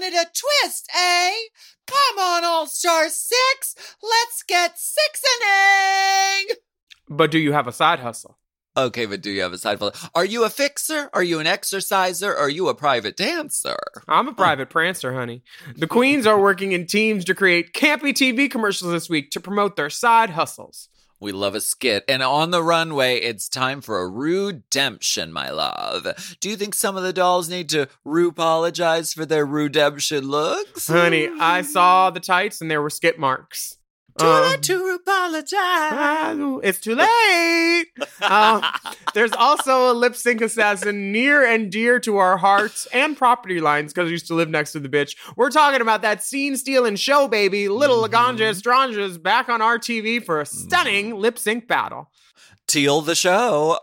wanted a twist, eh? Come on, All-Star 6. Let's get sixening. But do you have a side hustle? Okay, but do you have a side hustle? Are you a fixer? Are you an exerciser? Are you a private dancer? I'm a private prancer, honey. The queens are working in teams to create campy TV commercials this week to promote their side hustles. We love a skit. And on the runway, it's time for a redemption, my love. Do you think some of the dolls need to RuPaul-apologize for their redemption looks? Honey, I saw the tights and there were skit marks. Too late to apologize. It's too late. There's also a lip sync assassin near and dear to our hearts and property lines because we used to live next to the bitch. We're talking about that scene stealing show baby, Little Laganja Estranja is back on our TV for a stunning lip sync battle. Teal the show.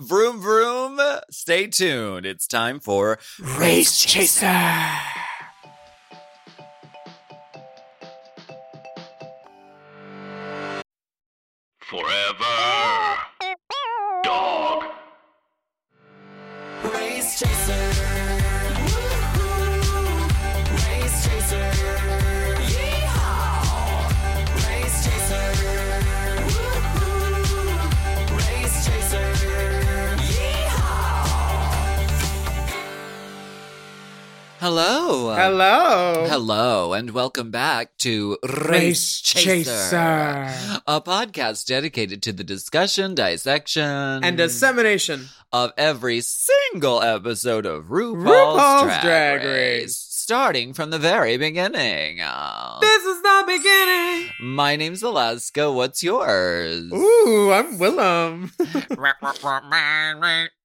Vroom vroom. Stay tuned. It's time for Race Chaser. Forever Dog. Race Chaser. Woo-hoo. Race Chaser. Yeehaw. Race Chaser. Woo-hoo. Race Chaser. Yeehaw. Hello. Hello. Hello, and welcome back to Race Chaser. A podcast dedicated to the discussion, dissection, and dissemination of every single episode of RuPaul's Drag Race. Starting from the very beginning. This is the beginning. My name's Alaska. What's yours? Ooh, I'm Willem.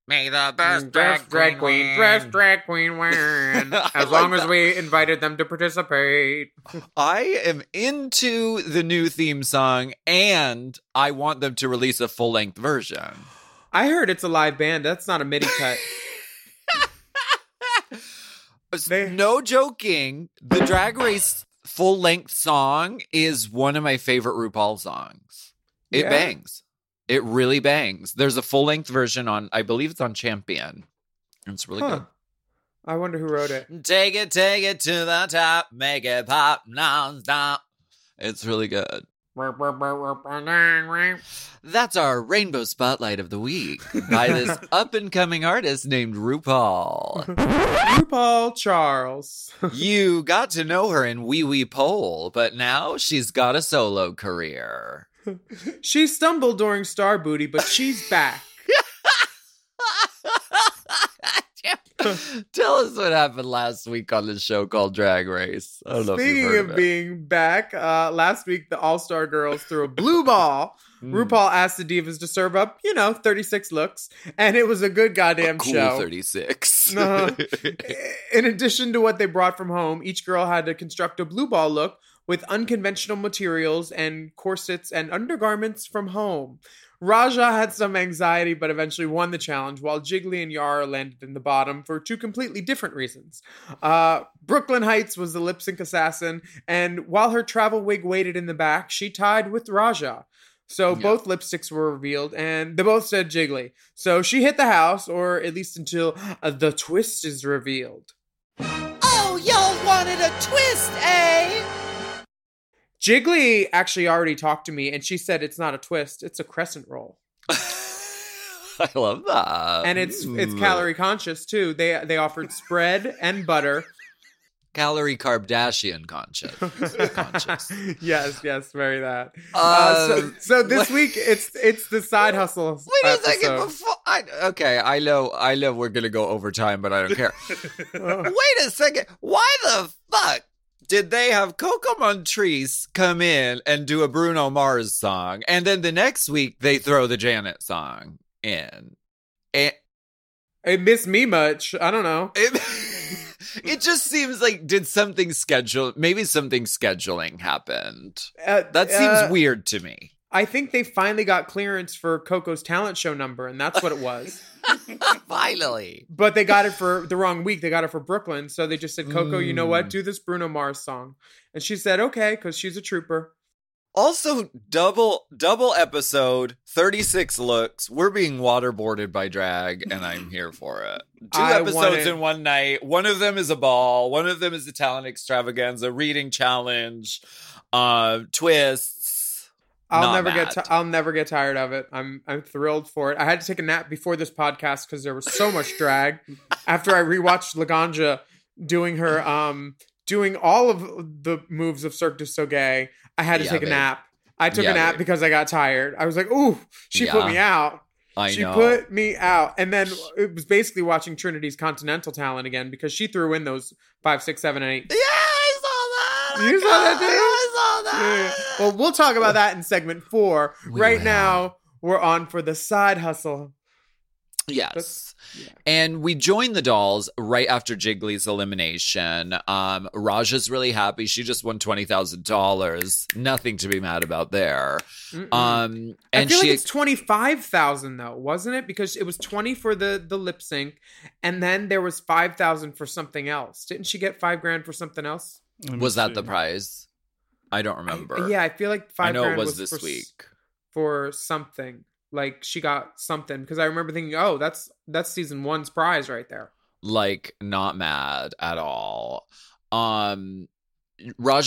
May the best drag queen win. As long as we invited them to participate. I am into the new theme song, and I want them to release a full-length version. I heard it's a live band. That's not a MIDI cut. No joking. The Drag Race full-length song is one of my favorite RuPaul songs. It bangs. It really bangs. There's a full-length version on, I believe it's on Champion. It's really good. I wonder who wrote it. Take it to the top. Make it pop non-stop. It's really good. That's our Rainbow Spotlight of the Week by this up-and-coming artist named RuPaul. RuPaul Charles. You got to know her in Wee Wee Pole, but now she's got a solo career. She stumbled during Star Booty, but she's back. Tell us what happened last week on this show called Drag Race. I don't know. Speaking of being back, last week the All-Star girls threw a blue ball. RuPaul asked the divas to serve up, 36 looks, and it was a good goddamn show. 36. In addition to what they brought from home, each girl had to construct a blue ball look with unconventional materials and corsets and undergarments from home. Raja had some anxiety, but eventually won the challenge, while Jiggly and Yara landed in the bottom for two completely different reasons. Brooklyn Heights was the lip sync assassin, and while her travel wig waited in the back, she tied with Raja. So both lipsticks were revealed, and they both said Jiggly. So she hit the house, or at least until the twist is revealed. Oh, y'all wanted a twist, eh? Jiggly actually already talked to me, and she said it's not a twist, it's a crescent roll. I love that. And it's calorie conscious, too. They offered spread and butter. Calorie Kardashian conscious. Yes, very that. So this week, it's the side hustle episode. Wait a second, before... I know we're going to go over time, but I don't care. Wait a second, why the fuck did they have Coco Montrese come in and do a Bruno Mars song? And then the next week, they throw the Janet song in. It missed me much. I don't know. It just seems like, did something scheduled? Maybe something scheduling happened. That seems weird to me. I think they finally got clearance for Coco's talent show number, and that's what it was. Finally. But they got it for the wrong week. They got it for Brooklyn, so they just said, Coco, you know what? Do this Bruno Mars song. And she said, okay, because she's a trooper. Also, double episode, 36 looks. We're being waterboarded by drag, and I'm here for it. Two episodes in one night. One of them is a ball. One of them is a talent extravaganza, reading challenge, twists. I'll never get tired of it. I'm thrilled for it. I had to take a nap before this podcast because there was so much drag. After I rewatched Laganja doing her doing all of the moves of Cirque du Soleil, I had to take a nap. I took a nap because I got tired. I was like, ooh, she put me out. She put me out. And then it was basically watching Trinity's Continental Talent again because she threw in those 5, 6, 7, and 8. Yeah, I saw that. You saw that, too? I saw that. Yeah. Well, we'll talk about that in segment 4. Now, we're on for the side hustle. Yes. Yeah. And we join the dolls right after Jiggly's elimination. Raja's really happy. She just won $20,000. Nothing to be mad about there. And I feel like it's $25,000 though, wasn't it? Because it was $20,000 for the lip sync, and then there was $5,000 for something else. Didn't she get $5,000 for something else? Was that the prize? I don't remember. I feel like $5,000 was this week for something. Like, she got something. Because I remember thinking, oh, that's season 1's prize right there. Like, not mad at all. Raja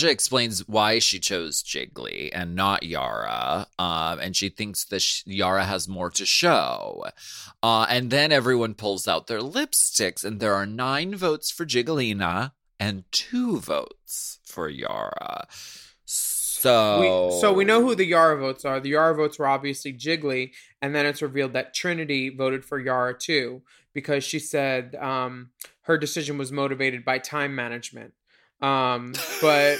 explains why she chose Jiggly and not Yara. And she thinks that Yara has more to show. And then everyone pulls out their lipsticks. And there are 9 votes for Jigglyna and 2 votes for Yara. So we know who the Yara votes are. The Yara votes were obviously Jiggly, and then it's revealed that Trinity voted for Yara too because she said her decision was motivated by time management. But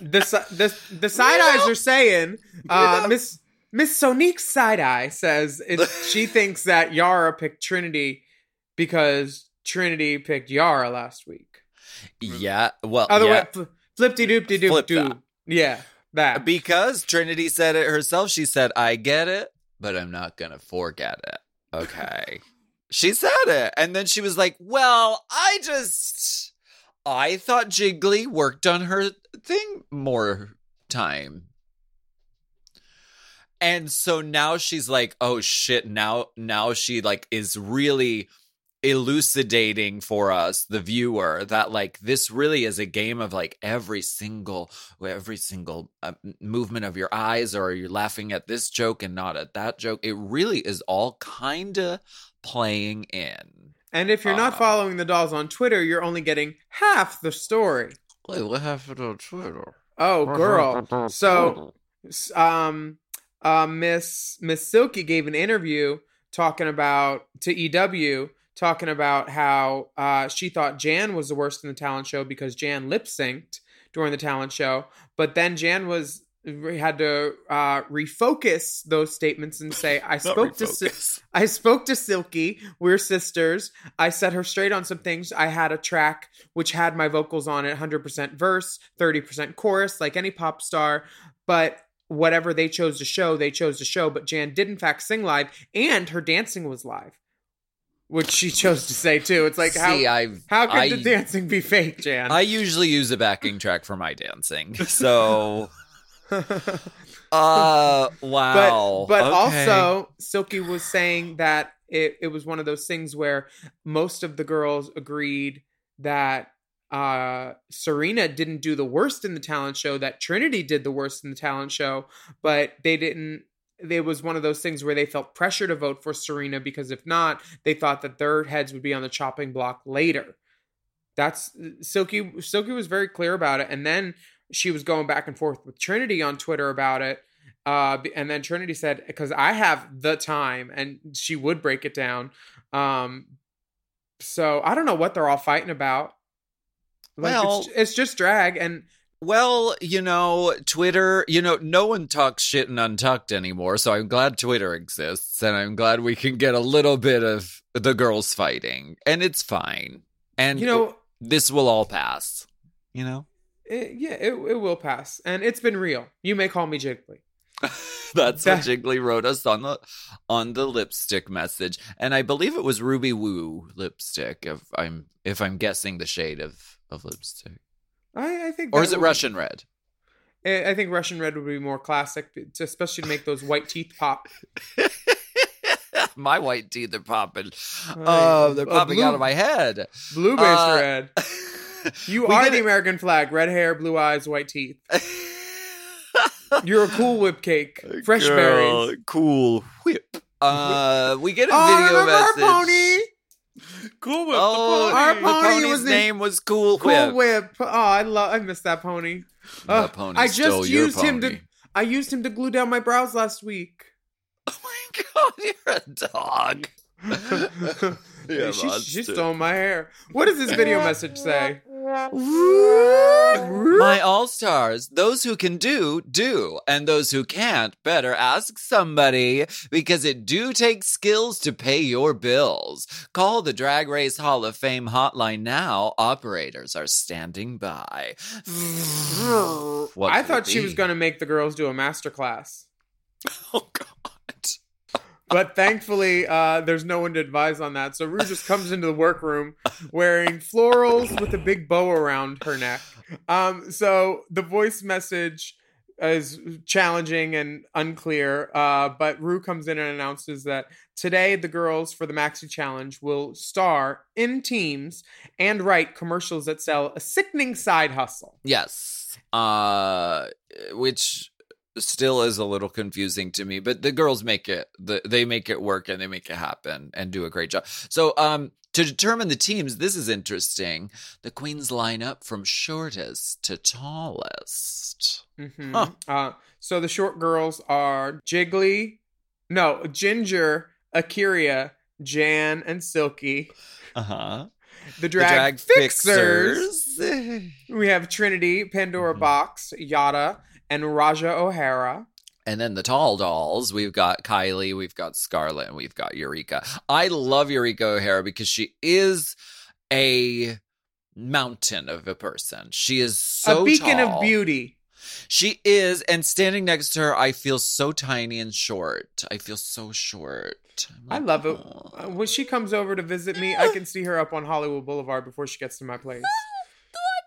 the side eyes are saying Miss Sonique's side eye says she thinks that Yara picked Trinity because Trinity picked Yara last week. Yeah, well, otherwise flip-de-doop-de-doop-doop. Yeah, that. Because Trinity said it herself. She said, I get it, but I'm not going to forget it. Okay. She said it. And then she was like, well, I thought Jiggly worked on her thing more time. And so now she's like, oh, shit. Now she like is really elucidating for us, the viewer, that like this really is a game of like every single movement of your eyes, or you're laughing at this joke and not at that joke. It really is all kind of playing in. And if you're not following the dolls on Twitter, you're only getting half the story. Wait, what happened on Twitter? Oh, girl. So, Miss Silky gave an interview to EW. Talking about how she thought Jan was the worst in the talent show because Jan lip synced during the talent show, but then Jan had to refocus those statements and say, I spoke to Silky. We're sisters. I set her straight on some things. I had a track which had my vocals on it, 100% verse, 30% chorus, like any pop star, but whatever they chose to show. But Jan did in fact sing live, and her dancing was live. Which she chose to say, too. It's like, how could the dancing be fake, Jan? I usually use a backing track for my dancing. So, wow. But also, Silky was saying that it was one of those things where most of the girls agreed that Serena didn't do the worst in the talent show, that Trinity did the worst in the talent show, but they didn't. It was one of those things where they felt pressure to vote for Serena because if not, they thought that their heads would be on the chopping block later. That's Silky. Silky was very clear about it. And then she was going back and forth with Trinity on Twitter about it. And then Trinity said, because I have the time, and she would break it down. So I don't know what they're all fighting about. Like, well, it's just drag. And well, you know, Twitter, you know, no one talks shit in Untucked anymore, so I'm glad Twitter exists, and I'm glad we can get a little bit of the girls fighting, and it's fine. And, you know, this will all pass, you know? It will pass, and it's been real. You may call me Jiggly. That's what Jiggly wrote us on the lipstick message, and I believe it was Ruby Woo lipstick, if I'm guessing the shade of lipstick. I think, or is it Russian red? I think Russian red would be more classic, especially to make those white teeth pop. My white teeth are popping. They're popping out of my head. Blue-based red. You are the American flag. Red hair, blue eyes, white teeth. You're a cool whip cake. Fresh berries. Cool whip. We get a video message. Our pony. Cool Whip. Oh, the pony. Our pony's name was Cool Whip. Cool Whip. Oh, I miss that pony. That pony I just stole used your pony. I used him to glue down my brows last week. Oh my God, you're a dog. Yeah, she stole my hair. What does this video message say? My all-stars, those who can do, and those who can't better ask somebody, because it do take skills to pay your bills. Call the Drag Race Hall of Fame hotline now. Operators are standing by. I thought she was going to make the girls do a masterclass. Oh, God. But thankfully, there's no one to advise on that. So Rue just comes into the workroom wearing florals with a big bow around her neck. So the voice message is challenging and unclear. But Rue comes in and announces that today the girls for the Maxi Challenge will star in teams and write commercials that sell a sickening side hustle. Yes. Which... still is a little confusing to me, but the girls make it. They make it work and they make it happen and do a great job. So, to determine the teams, this is interesting. The queens line up from shortest to tallest. Mm-hmm. Huh. So the short girls are Ginger, A'keria, Jan, and Silky. Uh huh. The drag fixers. We have Trinity, Pandora Box, Yara. And Raja O'Hara. And then the tall dolls. We've got Kylie, we've got Scarlet, and we've got Eureka. I love Eureka O'Hara because she is a mountain of a person. She is so a beacon tall. Of beauty. She is. And standing next to her, I feel so tiny and short. I feel so short. Like, I love it. Oh. When she comes over to visit me, I can see her up on Hollywood Boulevard before she gets to my place. Oh,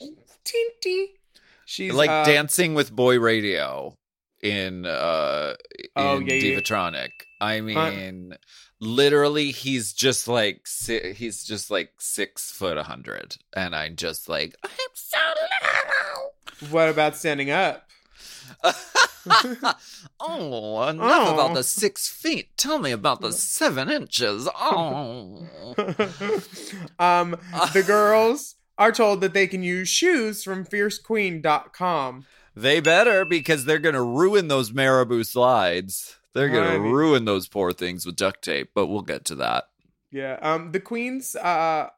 I'm so tiny. Teeny. She's like dancing with boy radio in Divatronic. Yeah. I mean, literally, he's just like 6'100", and I'm just like, I'm so little. What about standing up? Enough about the 6 feet. Tell me about the 7 inches. Oh, the girls are told that they can use shoes from FierceQueen.com. They better, because they're going to ruin those marabou slides. They're going to ruin those poor things with duct tape, but we'll get to that. Yeah, the queens, I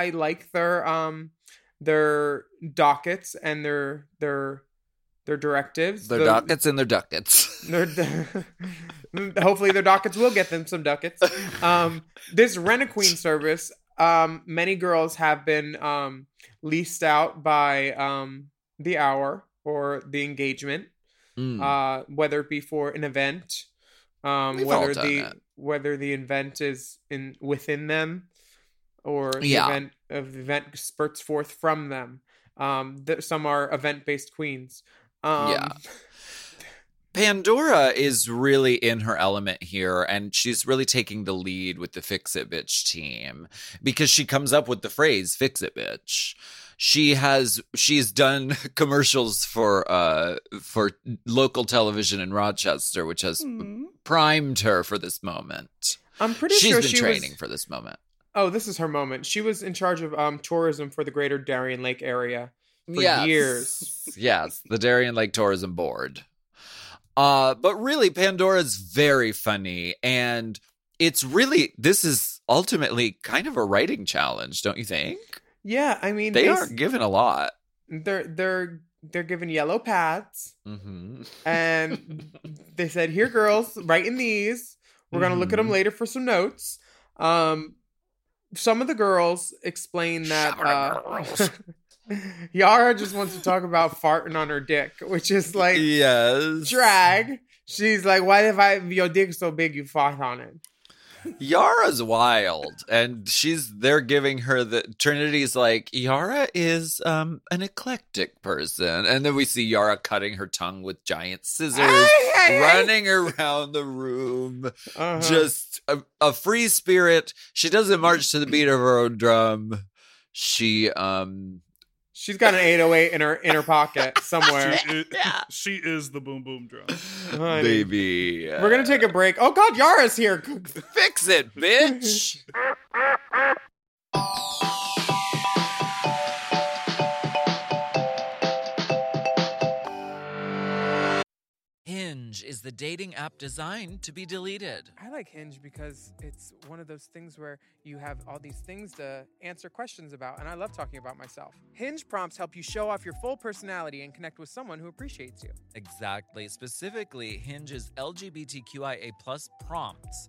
like their dockets and their directives. Their dockets and their ducats. Hopefully their dockets will get them some ducats. This Rent-A-Queen service... many girls have been leased out by the hour or the engagement, whether it be for an event, whether the event is within them, or the event spurts forth from them. Some are event-based queens. Pandora is really in her element here, and she's really taking the lead with the Fix It Bitch team, because she comes up with the phrase Fix It Bitch. She's done commercials for local television in Rochester, which has primed her for this moment. I'm pretty sure she's been training for this moment. Oh, this is her moment. She was in charge of tourism for the greater Darien Lake area for years. Yes, the Darien Lake Tourism Board. But really, Pandora's very funny, and this is ultimately kind of a writing challenge, don't you think? Yeah, I mean, they are given a lot. They're given yellow pads, and they said, "Here, girls, write in these. We're gonna look at them later for some notes." Some of the girls explain that. Yara just wants to talk about farting on her dick, which is like drag. She's like, why if your dick's so big you fart on it? Yara's wild, and they're giving her the Trinity's like, Yara is an eclectic person, and then we see Yara cutting her tongue with giant scissors, running around the room, just a free spirit. She doesn't march to the beat of her own drum. She's got an 808 in her pocket somewhere. She is the boom boom drum. Honey. Baby. We're going to take a break. Oh, God, Yara's here. Fix it, bitch. Hinge is the dating app designed to be deleted. I like Hinge because it's one of those things where you have all these things to answer questions about, and I love talking about myself. Hinge prompts help you show off your full personality and connect with someone who appreciates you. Exactly. Specifically, Hinge's LGBTQIA+ prompts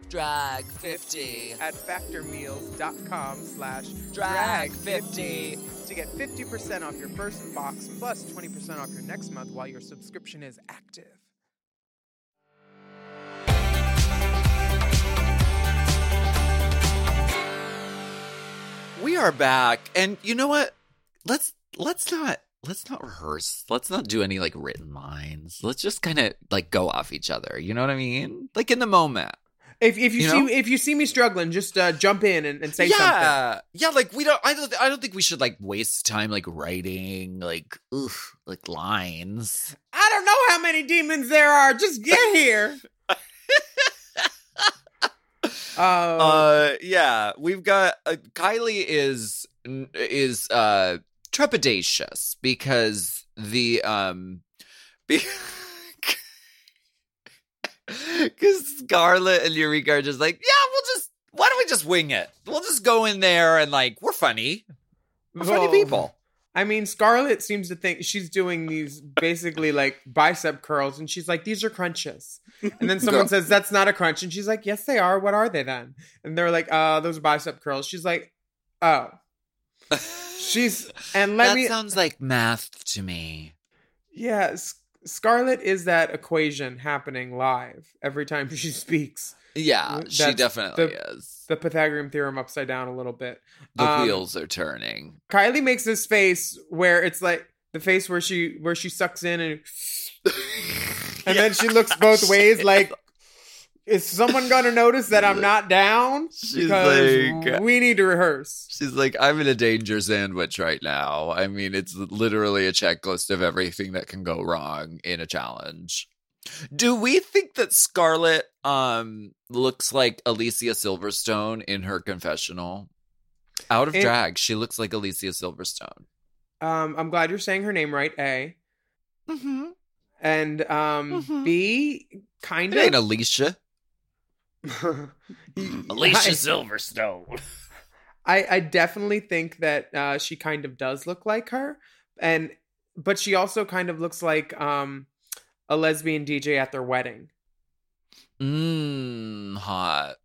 drag50 at factormeals.com/drag50 to get 50% off your first box plus 20% off your next month while your subscription is active. We are back, and you know what? Let's not rehearse. Let's not do any like written lines. Let's just kind of like go off each other. You know what I mean? Like in the moment. If you see me struggling, just jump in and say something. Yeah, like we don't. I don't think we should like waste time like writing like lines. I don't know how many demons there are. Just get here. Yeah, we've got Kylie is trepidatious because because Scarlet and Eureka are just like, yeah, why don't we just wing it? We'll just go in there and like, we're funny. Funny people. I mean, Scarlet seems to think she's doing these basically like bicep curls, and she's like, these are crunches. And then someone says, that's not a crunch. And she's like, yes, they are. What are they then? And they're like, those are bicep curls. She's like, oh. That sounds like math to me. Yeah. Scarlet is that equation happening live every time she speaks. Yeah, she definitely is. The Pythagorean theorem upside down a little bit. The wheels are turning. Kylie makes this face where it's like the face where she sucks in and then she looks both ways like Is someone going to notice that I'm not down? She's because like, we need to rehearse. She's like, I'm in a danger sandwich right now. I mean, it's literally a checklist of everything that can go wrong in a challenge. Do we think that Scarlet looks like Alicia Silverstone in her confessional? Out of drag, she looks like Alicia Silverstone. I'm glad you're saying her name right, A. Mm-hmm. And B, kind of. It ain't Alicia. Alicia Silverstone. I definitely think that she kind of does look like her. But she also kind of looks like a lesbian DJ at their wedding. Mmm, hot.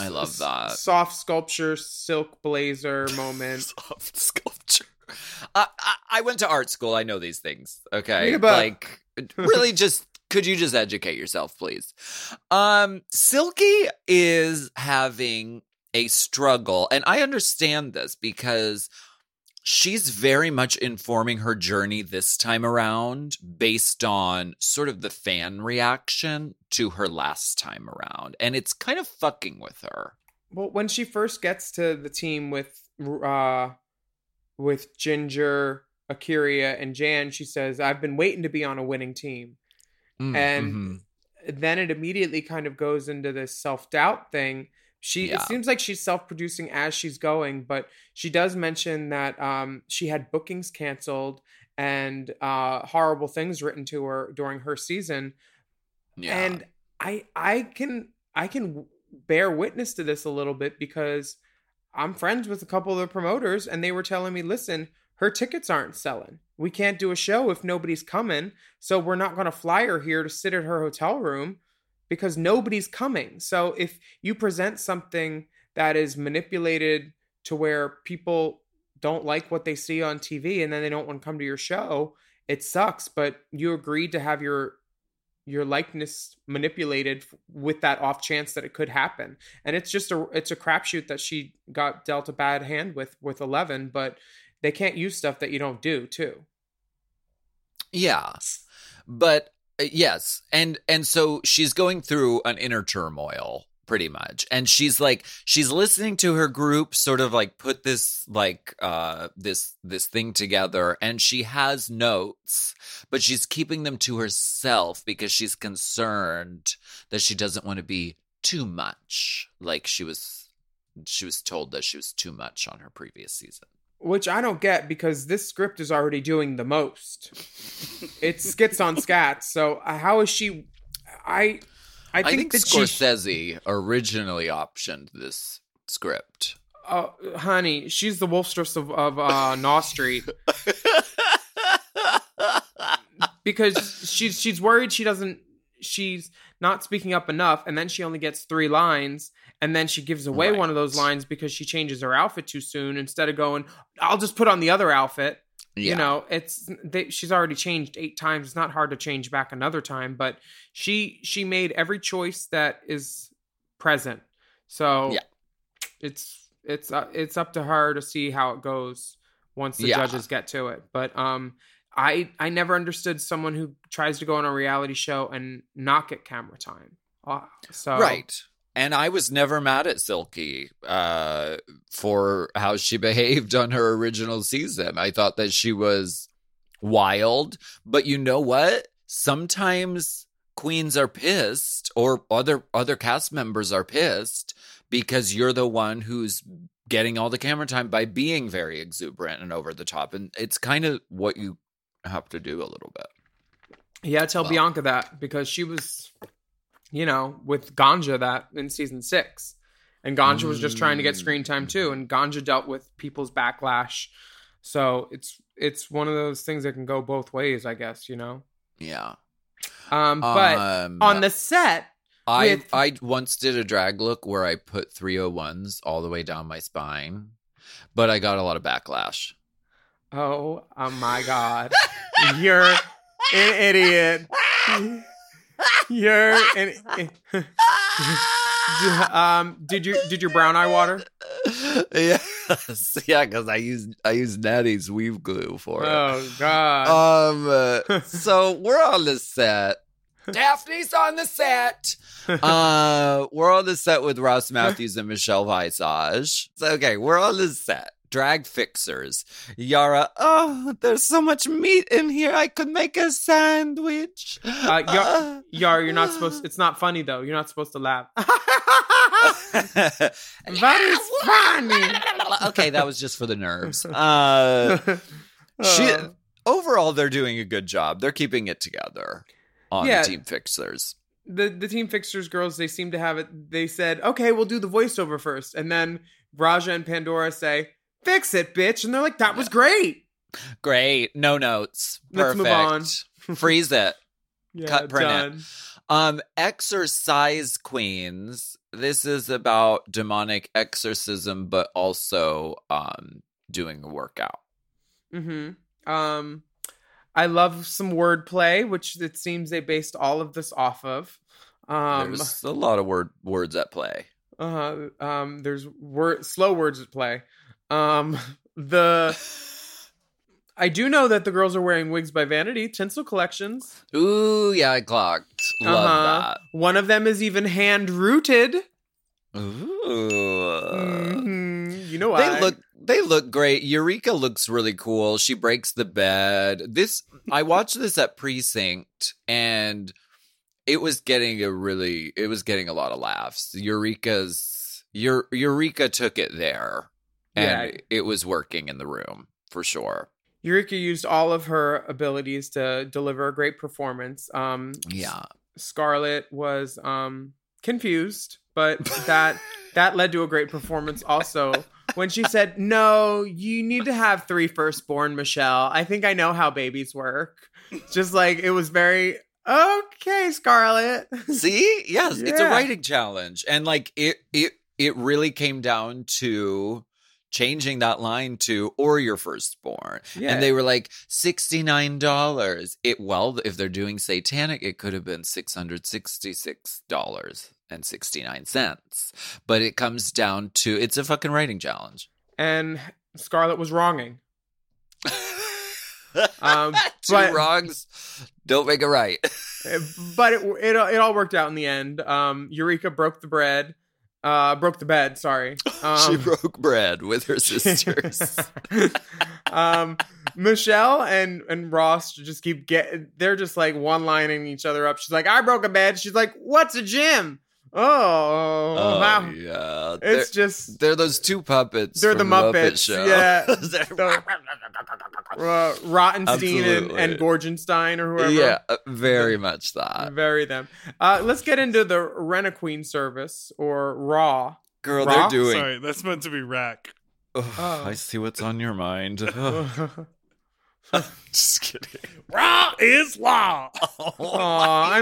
I love that. Soft sculpture, silk blazer moment. Soft sculpture. I went to art school. I know these things. Okay. Like, really just, could you just educate yourself, please? Silky is having a struggle. And I understand this because she's very much informing her journey this time around based on sort of the fan reaction to her last time around. And it's kind of fucking with her. Well, when she first gets to the team with Ginger, A'keria, and Jan, she says, I've been waiting to be on a winning team. Then it immediately kind of goes into this self-doubt thing. It seems like she's self-producing as she's going, but she does mention that she had bookings canceled and horrible things written to her during her season. Yeah. And I can bear witness to this a little bit because I'm friends with a couple of the promoters and they were telling me, listen, her tickets aren't selling. We can't do a show if nobody's coming. So we're not going to fly her here to sit at her hotel room because nobody's coming. So if you present something that is manipulated to where people don't like what they see on TV and then they don't want to come to your show, it sucks. But you agreed to have your likeness manipulated with that off chance that it could happen. And it's just it's a crapshoot that she got dealt a bad hand with 11, but they can't use stuff that you don't do too. Yeah. But yes. And so she's going through an inner turmoil pretty much. And she's listening to her group sort of like put this, like this thing together, and she has notes, but she's keeping them to herself because she's concerned that she doesn't want to be too much. Like she was told that she was too much on her previous season. Which I don't get because this script is already doing the most. It's skits on scats. So how is she? I think that Scorsese originally optioned this script. Oh, honey, she's the Wolfstress of Naw Street. Because she's worried she's not speaking up enough, and then she only gets 3 lines, and then she gives away one of those lines because she changes her outfit too soon instead of going, I'll just put on the other outfit. Yeah. You know, she's already changed 8 times. It's not hard to change back another time, but she made every choice that is present. So it's up to her to see how it goes once the judges get to it. But I never understood someone who tries to go on a reality show and not get camera time. Right. And I was never mad at Silky for how she behaved on her original season. I thought that she was wild. But you know what? Sometimes queens are pissed, or other cast members are pissed, because you're the one who's getting all the camera time by being very exuberant and over the top. And it's kind of what you have to do a little bit. Yeah, tell Bianca that, because she was, you know, with Ganja that in season 6, and Ganja was just trying to get screen time too, and Ganja dealt with people's backlash. So it's one of those things that can go both ways, I guess, you know. Yeah. But on the set, I once did a drag look where I put 301s all the way down my spine, but I got a lot of backlash. Oh my God. You're an idiot. You're an did your brown eye water? Yes. Yeah, because I use Natty's weave glue for it. Oh God. So we're on the set Daphne's on the set. We're on the set with Ross Matthews and Michelle Visage. Okay, we're on the set. Drag fixers. Yara, oh, there's so much meat in here. I could make a sandwich. Yara, you're not supposed to, it's not funny, though. You're not supposed to laugh. That is funny. Okay, that was just for the nerves. Overall, they're doing a good job. They're keeping it together on the team fixers. The team fixers girls, they seem to have it. They said, okay, we'll do the voiceover first. And then Raja and Pandora say, fix it, bitch. And they're like, that was great. Great. No notes. Perfect. Let's move on. Freeze it. Yeah, cut, print done. It. Exercise Queens. This is about demonic exorcism, but also doing a workout. Mm-hmm. I love some wordplay, which it seems they based all of this off of. There's a lot of words at play. There's slow words at play. I do know that the girls are wearing wigs by Vanity Tinsel Collections. Ooh, yeah, I clocked. Love that. One of them is even hand rooted. Ooh. Mm-hmm. You know what? They look great. Eureka looks really cool. She breaks the bed. I watched this at Precinct, and it was getting a lot of laughs. Eureka took it there. And it was working in the room, for sure. Eureka used all of her abilities to deliver a great performance. Scarlet was confused, but that led to a great performance also. When she said, no, you need to have 3 firstborn, Michelle. I think I know how babies work. Just like, it was very... Okay, Scarlet. See? Yes, yeah. It's a writing challenge. And like, it really came down to... changing that line to or your firstborn. Yeah. And they were like, $69. Well, if they're doing satanic, it could have been $666.69. But it comes down to, it's a fucking writing challenge. And Scarlet was wronging. Two wrongs don't make it right. But it all worked out in the end. Eureka broke the bread. Broke the bed, sorry. She broke bread with her sisters. Michelle and Ross just they're just like one-lining each other up. She's like, I broke a bed. She's like, what's a gym? Oh wow. Yeah. It's they're those two puppets. They're the Muppet Show. Yeah. Rottenstein and Gorgenstein or whoever. Yeah, very much that. Very them. Let's get into the Rent-A-Queen service or Raw. Girl, Raw? They're doing... Sorry, that's meant to be rack. Oh. I see what's on your mind. Just kidding. Raw is law. Oh, I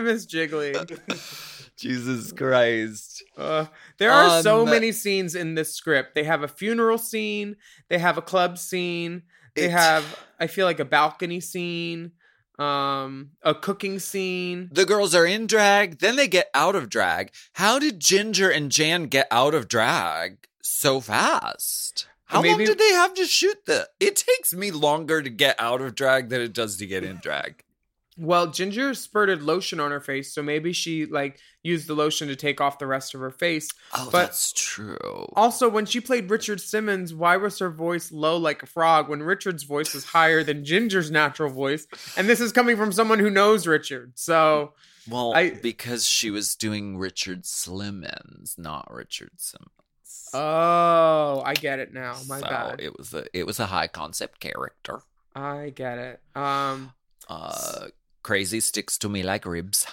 miss Jiggly. Jesus Christ. There are so many scenes in this script. They have a funeral scene. They have a club scene. They have, I feel like, a balcony scene. A cooking scene. The girls are in drag. Then they get out of drag. How did Ginger and Jan get out of drag so fast? How long did they have to shoot this? It takes me longer to get out of drag than it does to get in drag. Well, Ginger spurted lotion on her face, so maybe she used the lotion to take off the rest of her face. Oh, but that's true. Also, when she played Richard Simmons, why was her voice low like a frog when Richard's voice is higher than Ginger's natural voice? And this is coming from someone who knows Richard, so... Well, because she was doing Richard Slimmons, not Richard Simmons. Oh, I get it now. My bad. It was a high concept character. I get it. Crazy sticks to me like ribs.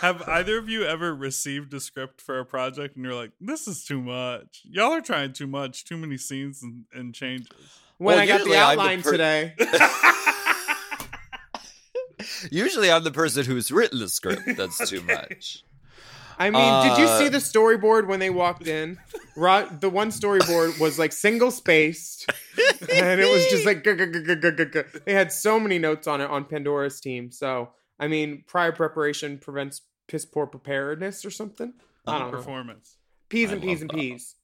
Have either of you ever received a script for a project and you're like, this is too much. Y'all are trying too much, too many scenes and changes. Well, I got the outline today. Usually I'm the person who's written the script that's okay. Too much. I mean, did you see the storyboard when they walked in? The one storyboard was like single-spaced, and it was just like... They had so many notes on it on Pandora's team. So, I mean, prior preparation prevents piss-poor preparedness or something. I don't know. Performance. Peas and peas and peas.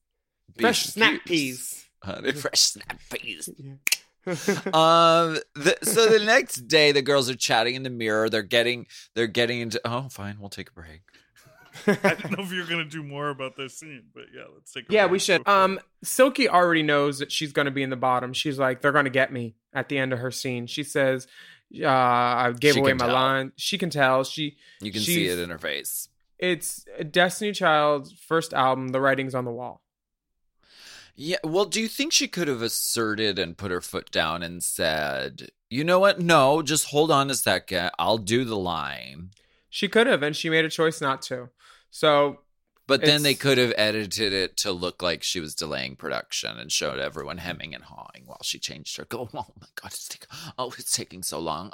Fresh snap peas. Honey, fresh snap peas. So the next day, the girls are chatting in the mirror. They're getting into. Oh, fine, we'll take a break. I don't know if you're gonna do more about this scene, but yeah, let's take. Yeah, we should. Silky already knows that she's gonna be in the bottom. She's like, they're gonna get me at the end of her scene. She says, "I gave away my line." She can tell. You can see it in her face. It's Destiny Child's first album. The writing's on the wall. Yeah. Well, do you think she could have asserted and put her foot down and said, "You know what? No, just hold on a second. I'll do the line." She could have, and she made a choice not to. So, but then they could have edited it to look like she was delaying production and showed everyone hemming and hawing while she changed her. Go, oh my God, it's taking so long.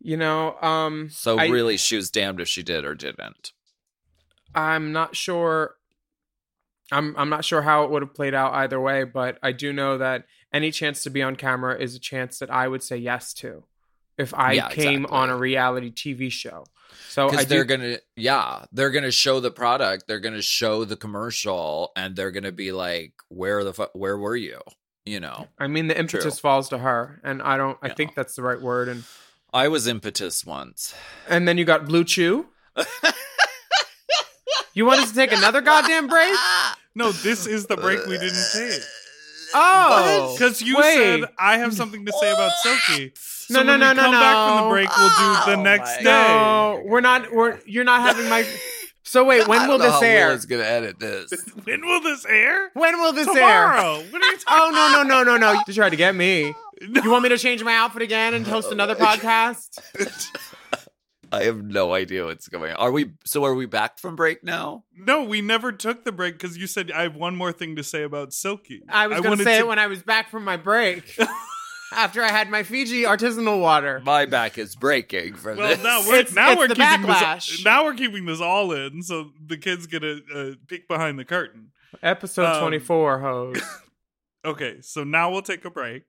You know, so really, she was damned if she did or didn't. I'm not sure. I'm not sure how it would have played out either way, but I do know that any chance to be on camera is a chance that I would say yes to if I came on a reality TV show. So they're going to show the product. They're going to show the commercial and they're going to be like, where were you? You know, I mean, the impetus falls to her and I think that's the right word. And I was impetus once. And then you got Blue Chew. You want us to take another goddamn break? No, this is the break we didn't take. Oh, because you said I have something to say about Silky. So no. Come back from the break, we'll do the next day. No, we're not. You're not having my. So wait, when will this air? Will's gonna edit this. When will this air? When will this air? Tomorrow. What are you talking about? Oh no! You tried to get me. No. You want me to change my outfit again and host another podcast? I have no idea what's going on. Are we back from break now? No, we never took the break because you said I have one more thing to say about Silky. I was going to say it when I was back from my break after I had my Fiji artisanal water. My back is breaking from this. Now we're keeping this all in so the kids get a peek behind the curtain. Episode 24, hoes. Okay, so now we'll take a break.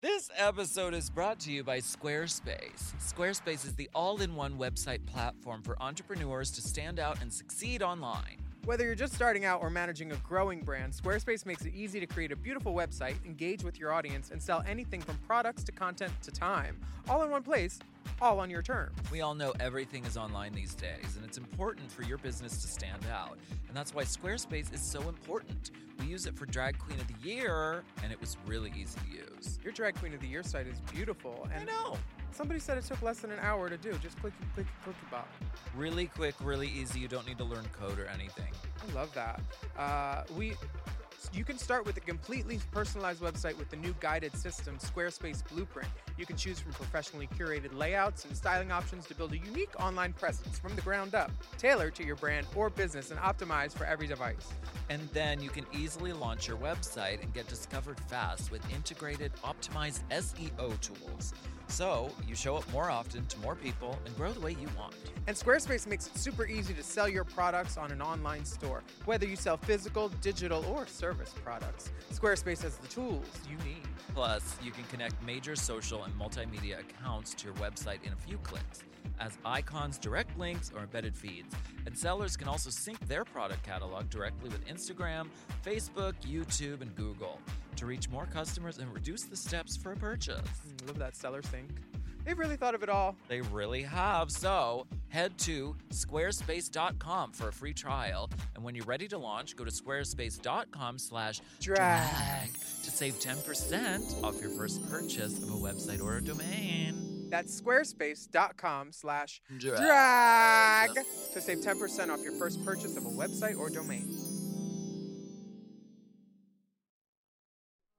This episode is brought to you by Squarespace. Squarespace is the all-in-one website platform for entrepreneurs to stand out and succeed online. Whether you're just starting out or managing a growing brand, Squarespace makes it easy to create a beautiful website, engage with your audience, and sell anything from products to content to time, all in one place, all on your terms. We all know everything is online these days, and it's important for your business to stand out. And that's why Squarespace is so important. We use it for Drag Queen of the Year, and it was really easy to use. Your Drag Queen of the Year site is beautiful. And I know. Somebody said it took less than an hour to do. Just click about. Really quick, really easy. You don't need to learn code or anything. I love that. You can start with a completely personalized website with the new guided system, Squarespace Blueprint. You can choose from professionally curated layouts and styling options to build a unique online presence from the ground up, tailored to your brand or business and optimized for every device. And then you can easily launch your website and get discovered fast with integrated, optimized SEO tools. So you show up more often to more people and grow the way you want. And Squarespace makes it super easy to sell your products on an online store, whether you sell physical, digital, or service products. Squarespace has the tools you need. Plus, you can connect major social and multimedia accounts to your website in a few clicks as icons, direct links, or embedded feeds. And sellers can also sync their product catalog directly with Instagram, Facebook, YouTube, and Google to reach more customers and reduce the steps for a purchase. I love that seller sync. They've really thought of it all. They really have. So head to squarespace.com for a free trial. And when you're ready to launch, go to squarespace.com/drag to save 10% off your first purchase of a website or a domain. That's squarespace.com/drag to save 10% off your first purchase of a website or domain.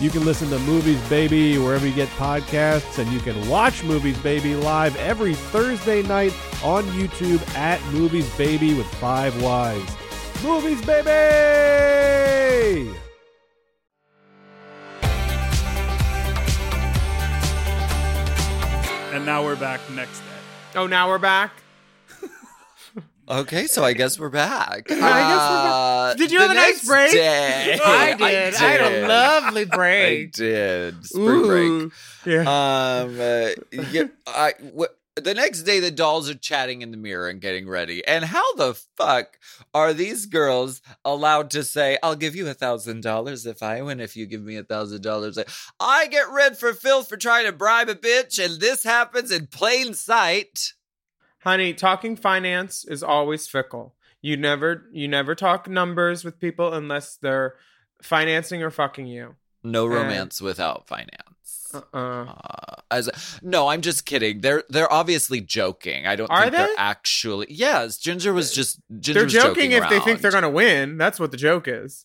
You can listen to Movies Baby wherever you get podcasts, and you can watch Movies Baby live every Thursday night on YouTube at Movies Baby with Five Wives. Movies Baby! And now we're back next day. Oh, now we're back? Okay, so I guess we're back. Did you have a nice break? Day, I did. I had a lovely break. I did. Spring break. Yeah. The next day, the dolls are chatting in the mirror and getting ready. And how the fuck are these girls allowed to say, I'll give you $1,000 if I win, if you give me $1,000. I get red for filth for trying to bribe a bitch, and this happens in plain sight. Honey, talking finance is always fickle. You never talk numbers with people unless they're financing or fucking you. No romance without finance. No, I'm just kidding. They're obviously joking. I don't think they're actually. Yes, Ginger was just. Ginger's they're joking if around. They think they're gonna win. That's what the joke is.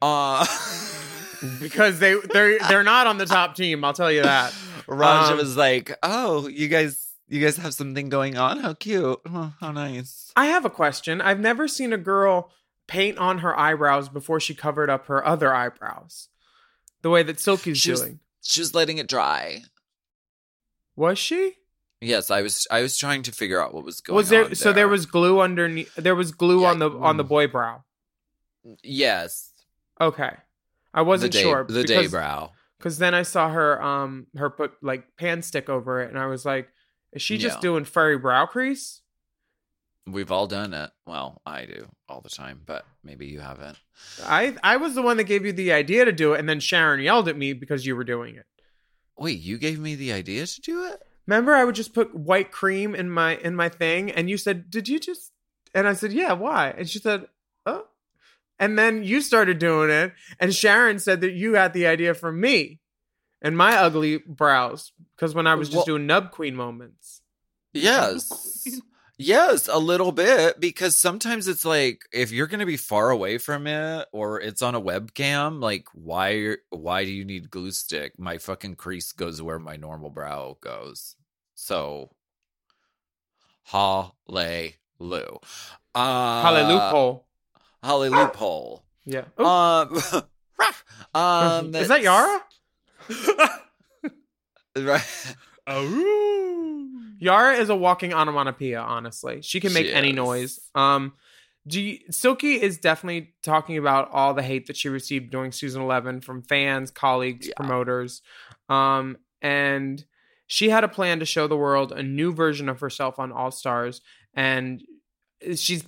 Because they're not on the top team. I'll tell you that. Raja was like, "Oh, you guys have something going on. How cute. Oh, how nice." I have a question. I've never seen a girl paint on her eyebrows before she covered up her other eyebrows. The way that Silky's doing. She was letting it dry. Was she? Yes, I was trying to figure out what was going on there. So there was glue underneath. There was glue on the boy brow. Yes. Okay. I wasn't sure. The day brow. Because then I saw her put like pan stick over it, and I was like, is she just doing furry brow crease? We've all done it. Well, I do all the time, but maybe you haven't. I was the one that gave you the idea to do it, and then Sharon yelled at me because you were doing it. Wait, you gave me the idea to do it? Remember, I would just put white cream in my thing, and you said, "Did you just?" And I said, "Yeah, why?" And she said, "Oh." And then you started doing it, and Sharon said that you had the idea from me and my ugly brows because when I was just doing nub queen moments. Yes. Yes, a little bit, because sometimes it's like if you're going to be far away from it or it's on a webcam, like why do you need glue stick? My fucking crease goes where my normal brow goes. So hallelujah. Hallelujah. Yeah. Is that Yara? Right. Yara is a walking onomatopoeia, honestly. She can make any noise. Silky is definitely talking about all the hate that she received during season 11 from fans, colleagues, promoters. And she had a plan to show the world a new version of herself on All Stars. And she's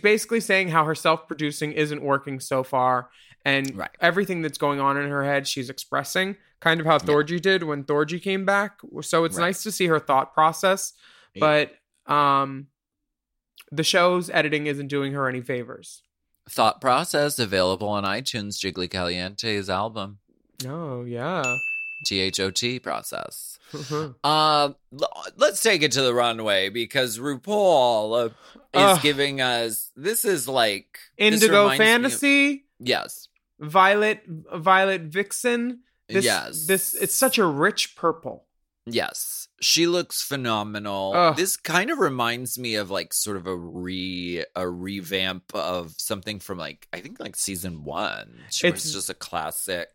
basically saying how her self-producing isn't working so far. And everything that's going on in her head, she's expressing. Kind of how Thorgy did when Thorgy came back. So it's nice to see her thought process. But the show's editing isn't doing her any favors. Thought Process available on iTunes, Jiggly Caliente's album. Oh, yeah. THOT process. Let's take it to the runway because RuPaul is giving us... This is like... Indigo Fantasy. Yes. Violet Vixen. This it's such a rich purple. Yes. She looks phenomenal. This kind of reminds me of like sort of a revamp of something from like, I think like season 1. It's just a classic.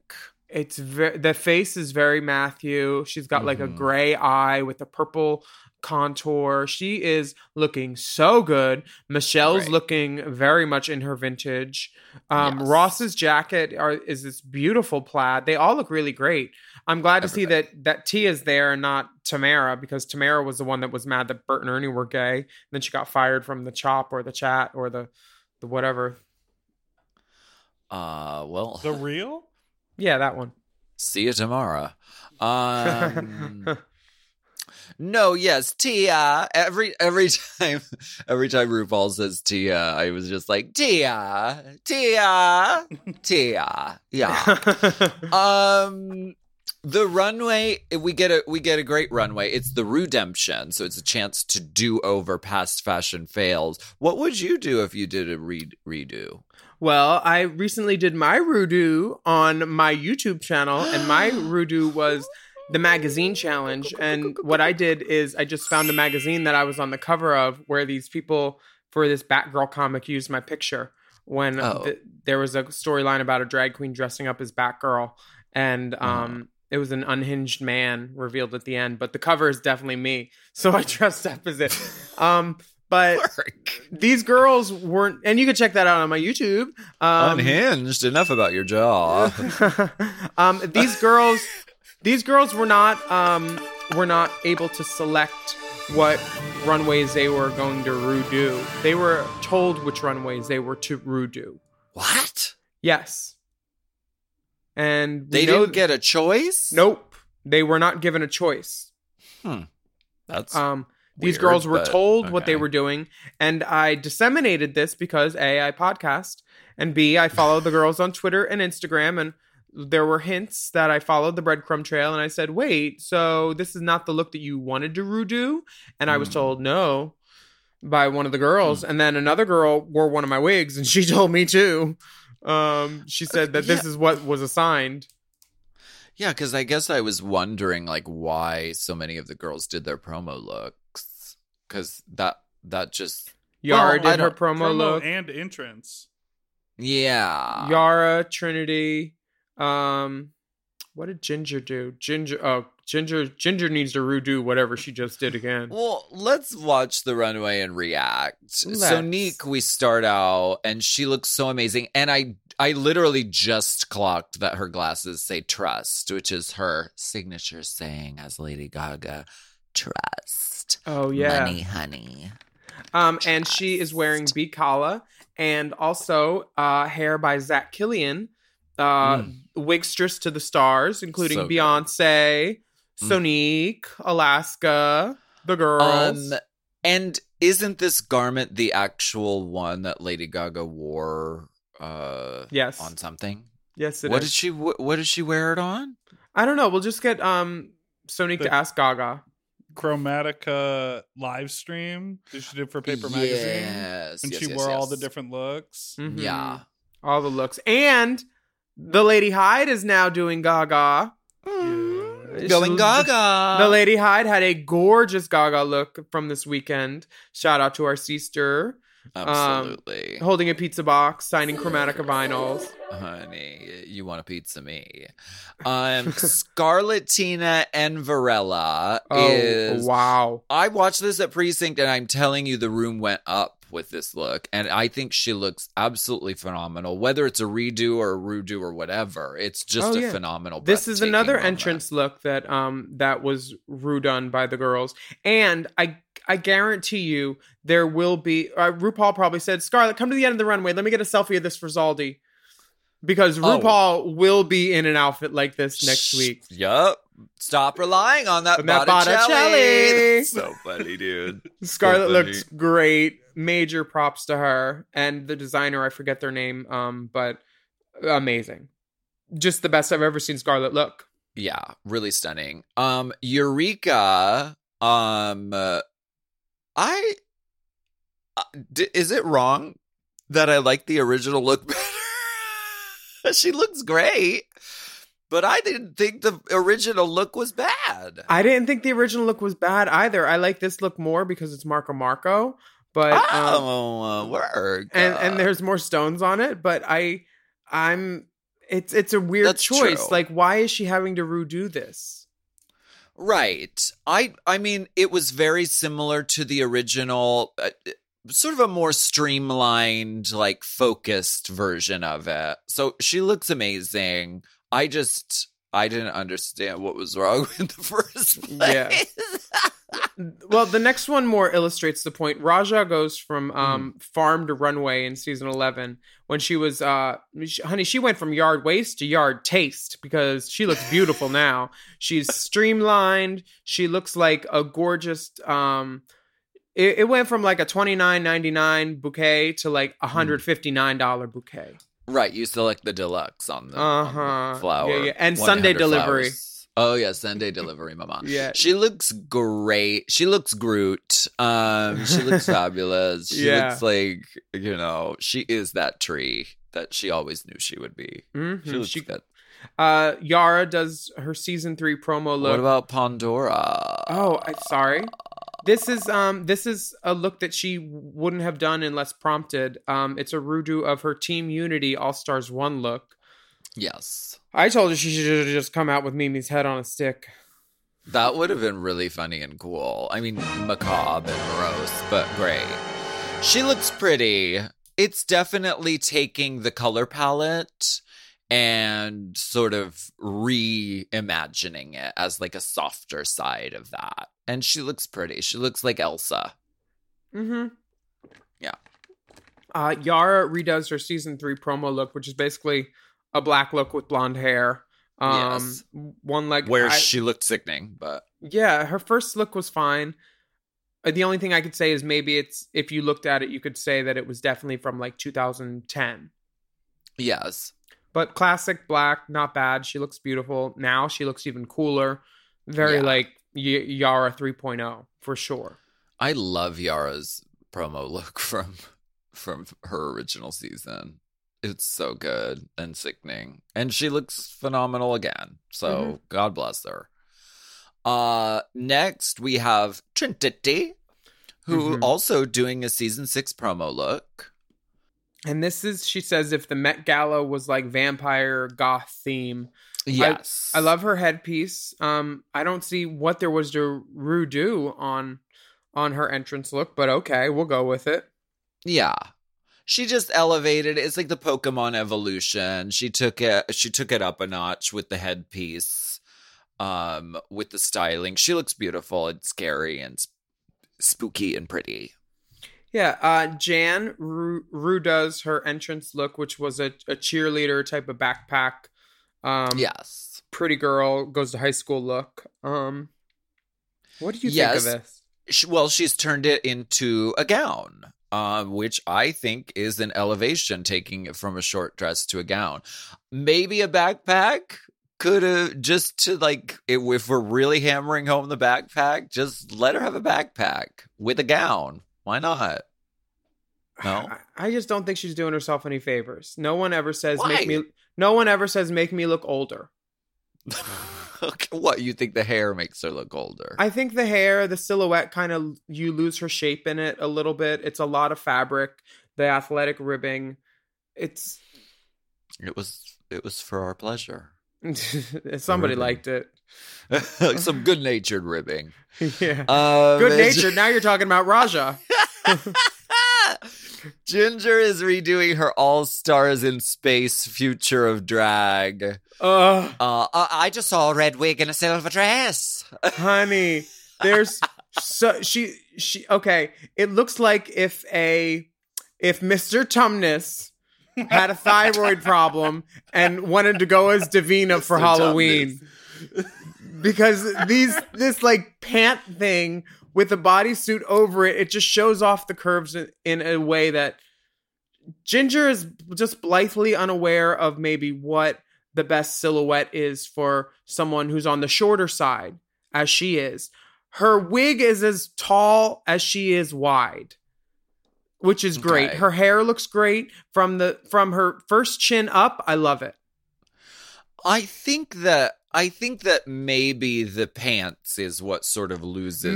It's the face is very Matthew. She's got like a gray eye with a purple contour. She is looking so good. Michelle's looking very much in her vintage. Ross's jacket is this beautiful plaid. They all look really great. I'm glad to see that Tia's there and not Tamara, because Tamara was the one that was mad that Bert and Ernie were gay. And then she got fired from the chop or the chat or the whatever. The real? Yeah, that one. See you tomorrow. No, yes, Tia. Every time RuPaul says Tia, I was just like, Tia. Yeah. The runway, we get a great runway. It's the redemption, so it's a chance to do over past fashion fails. What would you do if you did a redo? Well, I recently did my redo on my YouTube channel, and my redo was the magazine challenge. And what I did is I just found a magazine that I was on the cover of where these people for this Batgirl comic used my picture when there was a storyline about a drag queen dressing up as Batgirl. And it was an unhinged man revealed at the end, but the cover is definitely me. So I dressed up as it. But these girls weren't, and you can check that out on my YouTube. Unhinged, enough about your jaw. These girls were not able to select what runways they were going to redo. They were told which runways they were to redo. What? Yes. And they didn't get a choice? Nope. They were not given a choice. That's weird, these girls were told what they were doing, and I disseminated this because A, I podcast, and B, I follow the girls on Twitter and Instagram, and there were hints that I followed the breadcrumb trail, and I said, wait, so this is not the look that you wanted to redo? And I was told no by one of the girls, and then another girl wore one of my wigs, and she told me too. She said that this is what was assigned. Yeah, because I guess I was wondering, like, why so many of the girls did their promo looks. Because that just... Yara did her promo look. And entrance. Yeah. Yara, Trinity. What did Ginger do? Ginger needs to redo whatever she just did again. Well, let's watch the runway and react. So, Nick, we start out, and she looks so amazing. And I literally just clocked that her glasses say trust, which is her signature saying as Lady Gaga, trust. Oh, yeah. Money, honey. And she is wearing B Kala and also hair by Zach Killian, wigstress to the stars, including Beyonce, Sonique, Alaska, the girls. And isn't this garment the actual one that Lady Gaga wore? Yes. On something. Yes, it is. What did she wear it on? I don't know. We'll just get Sonique to ask Gaga. Chromatica live stream that she did for Paper Magazine. And she wore all the different looks. Mm-hmm. Yeah. All the looks. And the Lady Hyde is now doing Gaga. Yeah. Going Gaga. The Lady Hyde had a gorgeous Gaga look from this weekend. Shout out to our sister. Absolutely. Holding a pizza box, signing Chromatica vinyls. Honey, you want a pizza me. Scarlet Tina and Varela is... wow. I watched this at Precinct, and I'm telling you the room went up with this look. And I think she looks absolutely phenomenal, whether it's a redo or a redo or whatever. It's just a phenomenal... This is another entrance look that that was redone by the girls. And I guarantee you there will be... RuPaul probably said, Scarlett, come to the end of the runway. Let me get a selfie of this for Zaldi. Because RuPaul will be in an outfit like this next week. Yup. Stop relying on that Botticelli. That's so funny, dude. Scarlett looks great. Major props to her. And the designer, I forget their name, but amazing. Just the best I've ever seen Scarlett look. Yeah, really stunning. Eureka... is it wrong that I like the original look better? She looks great, but I didn't think the original look was bad. I didn't think the original look was bad either. I like this look more because it's Marco, but work. And there's more stones on it. But it's a weird choice. True. Like, why is she having to redo this? Right. I mean, it was very similar to the original, sort of a more streamlined, like, focused version of it. So she looks amazing. I didn't understand what was wrong in the first place. Yeah. Well, the next one more illustrates the point. Raja goes from farm to runway in season 11 when she was, she went from yard waist to yard taste because she looks beautiful now. She's streamlined. She looks like a gorgeous, it went from like a $29.99 bouquet to like $159 bouquet. Right, you select the deluxe on the flower. Yeah. And Sunday delivery. Flowers. Oh, yeah. Sunday delivery, mama. Yeah. She looks great. She looks Groot. She looks fabulous. She looks like, you know, she is that tree that she always knew she would be. Mm-hmm. She looks good. Yara does her season 3 promo look. What about Pandora? Oh, I'm sorry. This is a look that she wouldn't have done unless prompted. It's a redo of her Team Unity All-Stars 1 look. Yes. I told her she should have just come out with Mimi's head on a stick. That would have been really funny and cool. I mean, macabre and morose, but great. She looks pretty. It's definitely taking the color palette and sort of reimagining it as like a softer side of that. And she looks pretty. She looks like Elsa. Mm-hmm. Yeah. Yara redoes her season 3 promo look, which is basically a black look with blonde hair. One leg. She looked sickening, but. Yeah, her first look was fine. The only thing I could say is maybe it's, if you looked at it, you could say that it was definitely from like 2010. Yes. But classic black, not bad. She looks beautiful. Now she looks even cooler. Very Yara 3.0 for sure. I love Yara's promo look from her original season. It's so good and sickening. And she looks phenomenal again. So God bless her. Next, we have Trinity, who also doing a season 6 promo look. And this is, she says, if the Met Gala was like vampire goth theme. Yes. I love her headpiece. I don't see what there was to redo on her entrance look, but okay, we'll go with it. Yeah. She just elevated it. It's like the Pokemon evolution. She took it up a notch with the headpiece, with the styling. She looks beautiful and scary and spooky and pretty. Yeah, Jan redoes her entrance look, which was a cheerleader type of backpack. Yes. Pretty girl, goes to high school look. What do you think of this? She's turned it into a gown, which I think is an elevation, taking it from a short dress to a gown. Maybe a backpack could have just to like, if we're really hammering home the backpack, just let her have a backpack with a gown. Why not? No, I just don't think she's doing herself any favors. No one ever says make me look older. Okay, what, you think the hair makes her look older? I think the hair, the silhouette, kind of you lose her shape in it a little bit. It's a lot of fabric, the athletic ribbing. It was for our pleasure. Somebody liked it. Some good-natured ribbing. Yeah. Good-natured. Now you're talking about Raja. Ginger is redoing her All-Stars in Space Future of Drag. I just saw a red wig and a silver dress. Honey, there's okay, it looks like if Mr. Tumnus had a thyroid problem and wanted to go as Davina for Halloween. Because this like pant thing with a bodysuit over it just shows off the curves in a way that Ginger is just blithely unaware of maybe what the best silhouette is for someone who's on the shorter side as she is. Her wig is as tall as she is wide, which is great. Okay. Her hair looks great from her first chin up. I love it. I think that maybe the pants is what sort of loses.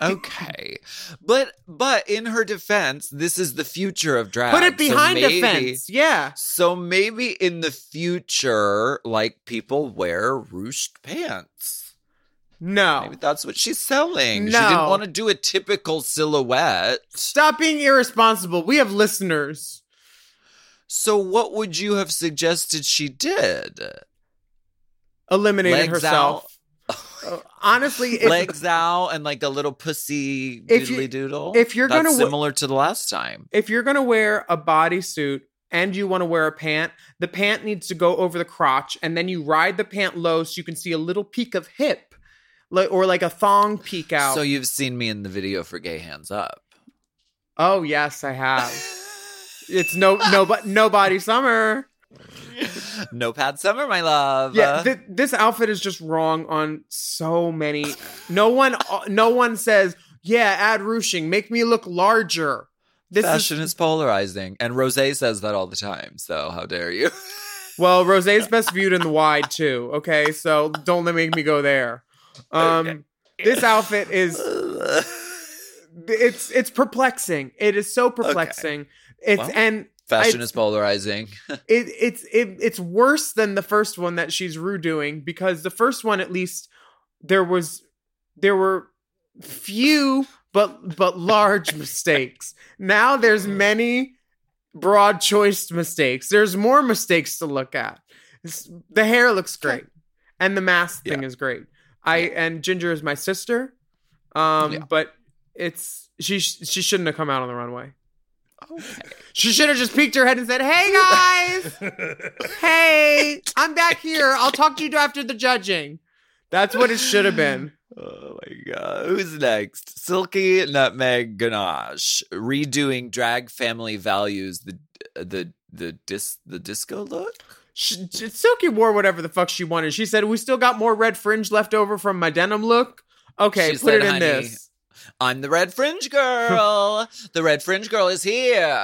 Okay. But in her defense, this is the future of drag. Put it behind the fence. Yeah. So maybe in the future, like, people wear ruched pants. No. Maybe that's what she's selling. No. She didn't want to do a typical silhouette. Stop being irresponsible. We have listeners. So what would you have suggested she did? Eliminated legs herself. Out. Honestly. Legs out and like a little pussy doodly doodle. That's similar to the last time. If you're going to wear a bodysuit and you want to wear a pant, the pant needs to go over the crotch and then you ride the pant low so you can see a little peak of hip. Or like a thong peek out. So you've seen me in the video for Gay Hands Up. Oh, yes, I have. It's no Nobody Summer. Notepad Summer, my love. Yeah, this outfit is just wrong on so many. No one says, yeah, add ruching, make me look larger. Fashion is polarizing. And Rosé says that all the time, so how dare you? Well, Rosé's best viewed in the wide, too, okay? So don't make me go there. Okay. This outfit is... It's perplexing. It is so perplexing. Okay. Fashion is polarizing. It's worse than the first one that she's redoing, because the first one, at least there were few but large mistakes. Now there's many broad choice mistakes. There's more mistakes to look at. The hair looks great, and the mask thing is great. And Ginger is my sister, but she shouldn't have come out on the runway. Okay. She should have just peeked her head and said, hey, guys. Hey, I'm back here. I'll talk to you after the judging. That's what it should have been. Oh, my God. Who's next? Silky Nutmeg Ganache redoing drag family values, the disco look. Silky wore whatever the fuck she wanted. She said, we still got more red fringe left over from my denim look. Okay, she put it in this. I'm the red fringe girl. The red fringe girl is here.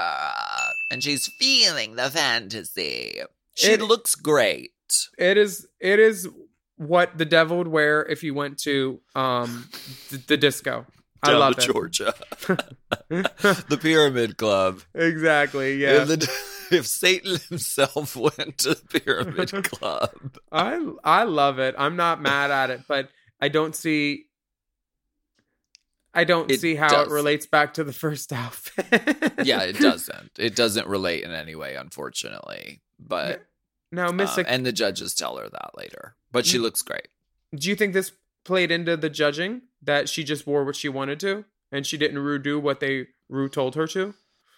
And she's feeling the fantasy. She looks great. It is what the devil would wear if he went to the disco. I love it. Georgia. The Pyramid Club. Exactly, yeah. If Satan himself went to the Pyramid Club. I love it. I'm not mad at it, but I don't see how it relates back to the first outfit. Yeah, it doesn't. It doesn't relate in any way, unfortunately. But no, Mystic, and the judges tell her that later. But she looks great. Do you think this played into the judging, that she just wore what she wanted to and she didn't redo what they told her to?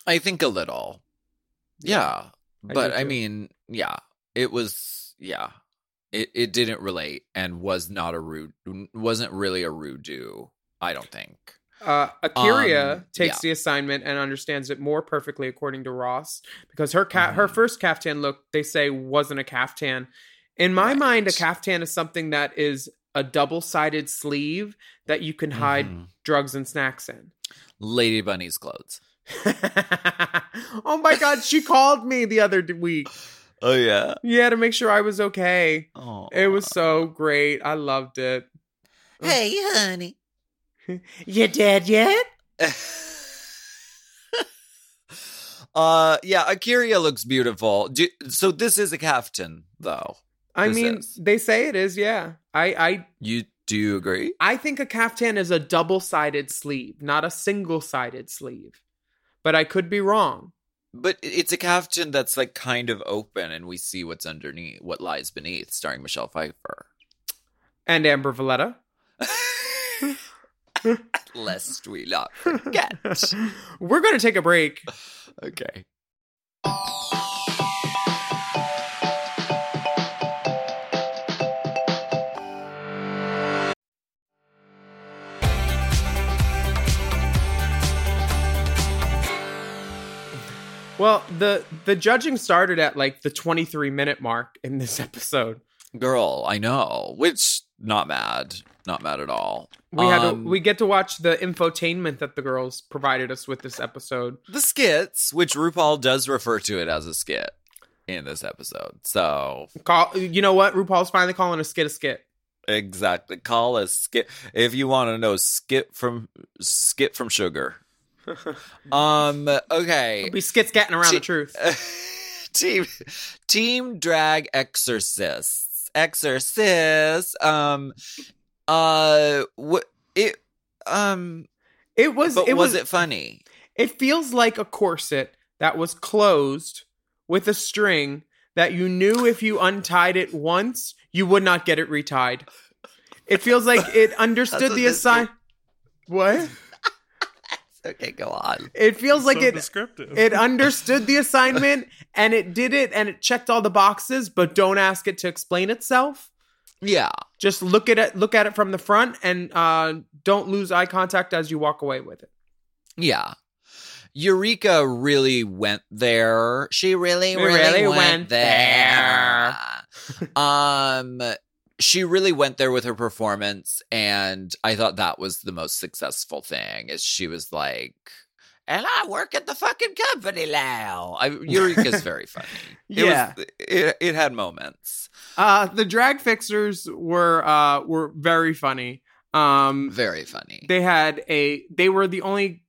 I think a little. Yeah. It didn't relate and was not wasn't really a redo. I don't think. A'keria takes the assignment and understands it more perfectly, according to Ross, because her first caftan look, they say, wasn't a caftan. In my mind, a caftan is something that is a double-sided sleeve that you can hide drugs and snacks in. Lady Bunny's clothes. Oh, my God. She called me the other week. Oh, yeah? Yeah, to make sure I was okay. Aww. It was so great. I loved it. Hey, honey. You dead yet? A'keria looks beautiful. So this is a caftan, though. They say it is, yeah. Do you agree? I think a caftan is a double-sided sleeve, not a single-sided sleeve. But I could be wrong. But it's a caftan that's like kind of open, and we see what's underneath, what lies beneath, starring Michelle Pfeiffer. And Amber Valletta. Lest we not forget. We're going to take a break. Okay. Well, the judging started at like the 23-minute mark in this episode. Girl, I know. Which, not mad. Not mad at all. We get to watch the infotainment that the girls provided us with this episode. The skits, which RuPaul does refer to it as a skit in this episode. So, you know what? RuPaul's finally calling a skit a skit. Exactly. Call a skit. If you want to know, skit from sugar. Okay. It'll be skits getting around the truth. Team Drag Exorcists. Was it funny? It feels like a corset that was closed with a string that you knew if you untied it once, you would not get it retied. It feels like it understood the assignment. What? Okay, go on. It feels like it understood the assignment and it did it and it checked all the boxes, but don't ask it to explain itself. Yeah. Just look at it from the front and don't lose eye contact as you walk away with it. Yeah. Eureka really went there. She really went there. She really went there with her performance, and I thought that was the most successful thing, is she was like, and I work at the fucking company now. Eureka's very funny. It had moments. The drag fixers were very funny. Very funny. They were the only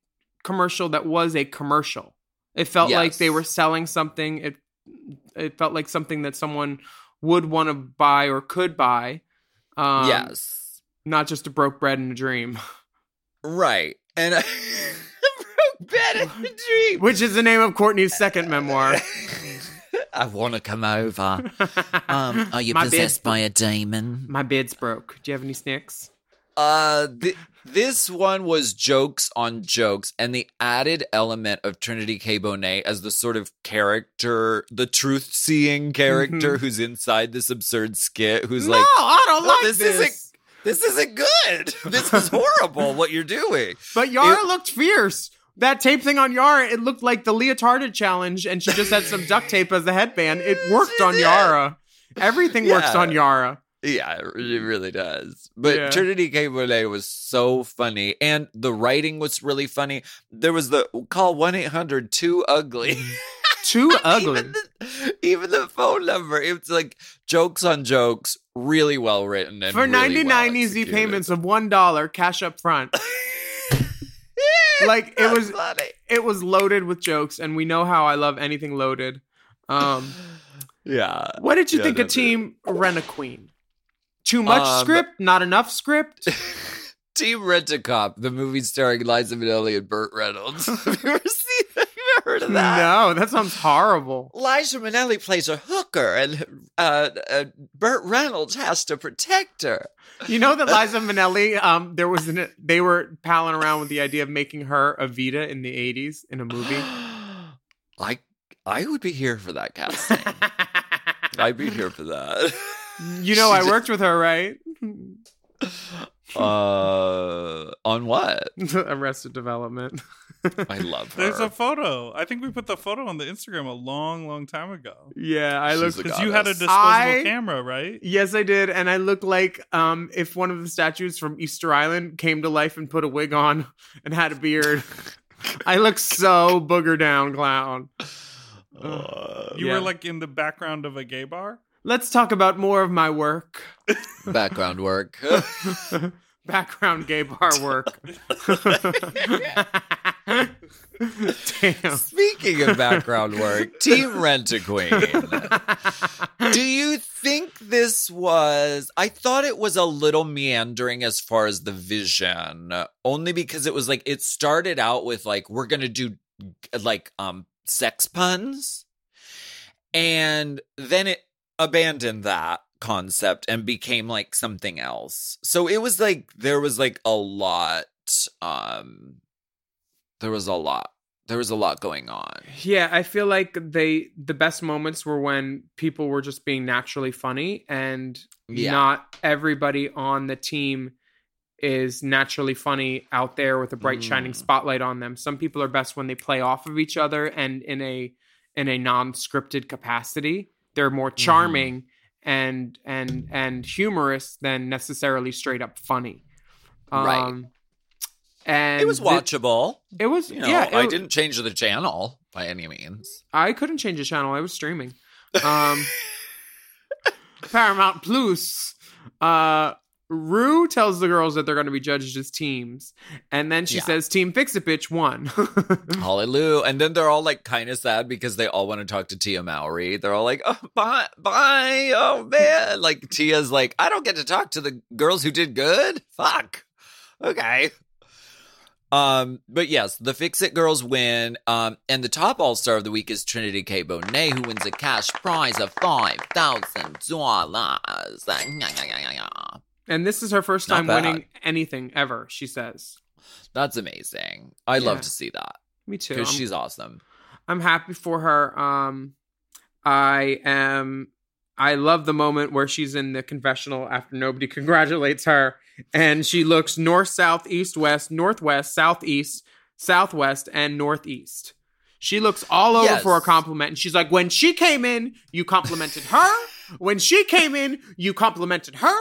commercial that was a commercial. It felt like they were selling something. It felt like something that someone would want to buy or could buy. Yes. Not just a broke bread and a dream. Right. And broke bread and a dream. Which is the name of Courtney's second memoir. I want to come over. Are you possessed by a demon? My bed's broke. Do you have any snacks? This one was jokes on jokes, and the added element of Trinity K. Bonet as the sort of character, the truth-seeing character who's inside this absurd skit, who's like, no, I don't like this. This isn't good. This is horrible, what you're doing. But Yara looked fierce. That tape thing on Yara, it looked like the leotarded challenge, and she just had some duct tape as a headband. It worked on Yara. Everything works on Yara. Yeah, it really does. But Trinity K. Bonet was so funny. And the writing was really funny. There was the call 1-800 Too Ugly. Too Ugly. Even the phone number. It's like jokes on jokes, really well written. And for really 99 well easy payments of $1, cash up front. Like, it was loaded with jokes. And we know how I love anything loaded. Yeah. What did you think of Team Rent-A-Queen? Too much script, not enough script. Team Rent-A-Cop, the movie starring Liza Minnelli and Burt Reynolds. Have you ever seen that? Have you ever heard of that? No, that sounds horrible. Liza Minnelli plays a hooker, and Burt Reynolds has to protect her. You know that Liza Minnelli, they were palling around with the idea of making her Evita in the 80s in a movie. I would be here for that casting. I'd be here for that. You know, I worked with her, right? On what? Arrested Development. I love her. There's a photo. I think we put the photo on the Instagram a long, long time ago. Yeah, I looked, because you had a disposable camera, right? Yes, I did, and I looked like if one of the statues from Easter Island came to life and put a wig on and had a beard. I look so booger down, clown. You were like in the background of a gay bar? Let's talk about more of my work. Background work. Background gay bar work. Damn. Speaking of background work, Team Rent-A-Queen. Do you think this was... I thought it was a little meandering as far as the vision, only because it was like, it started out with like, we're going to do like sex puns. And then it abandoned that concept and became like something else. So it was like there was a lot going on. Yeah, I feel like the best moments were when people were just being naturally funny, and not everybody on the team is naturally funny out there with a bright shining spotlight on them. Some people are best when they play off of each other and in a non-scripted capacity. They're more charming and humorous than necessarily straight up funny. Right. And it was watchable. It was, I didn't change the channel by any means. I couldn't change the channel. I was streaming. Paramount Plus. Rue tells the girls that they're going to be judged as teams. And then she says, Team Fix-A-Bitch won. Hallelujah. And then they're all like kind of sad because they all want to talk to Tia Mowry. They're all like, oh, bye. Oh, man. Like Tia's like, I don't get to talk to the girls who did good. Fuck. Okay. But yes, the Fix-It girls win. And the top all-star of the week is Trinity K. Bonet, who wins a cash prize of $5,000. And this is her first time winning anything ever, she says. That's amazing. I love to see that. Me too. Because she's awesome. I'm happy for her. I love the moment where she's in the confessional after nobody congratulates her. And she looks north, south, east, west, northwest, southeast, Southwest, and Northeast. She looks all over for a compliment, and she's like, when she came in, you complimented her. When she came in, you complimented her.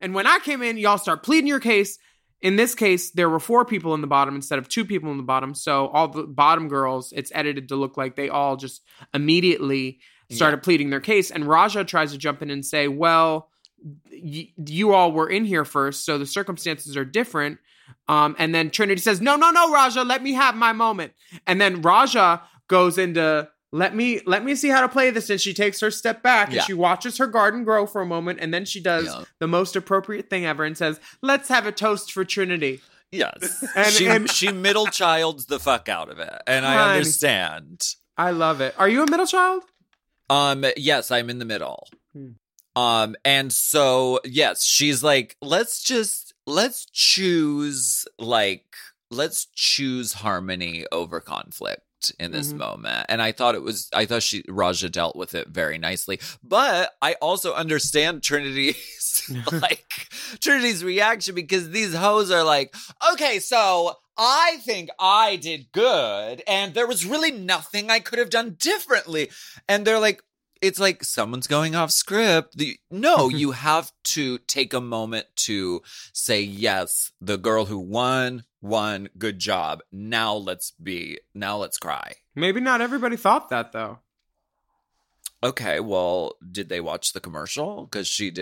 And when I came in, y'all start pleading your case. In this case, there were 4 people in the bottom instead of 2 people in the bottom. So all the bottom girls, it's edited to look like they all just immediately started pleading their case. And Raja tries to jump in and say, well, you all were in here first, so the circumstances are different. And then Trinity says, no, Raja, let me have my moment. And then Raja goes into... Let me see how to play this. And she takes her step back and she watches her garden grow for a moment. And then she does the most appropriate thing ever and says, let's have a toast for Trinity. Yes. And she middle childs the fuck out of it. And I understand. I love it. Are you a middle child? Yes, I'm in the middle. And so, yes, she's like, let's choose harmony over conflict in this moment. And I thought Raja dealt with it very nicely. But I also understand Trinity's reaction, because these hoes are like, okay, so I think I did good and there was really nothing I could have done differently. And they're like, it's like someone's going off script. You have to take a moment to say, yes, the girl who won, good job. Now let's cry. Maybe not everybody thought that, though. Okay, well, did they watch the commercial? Because she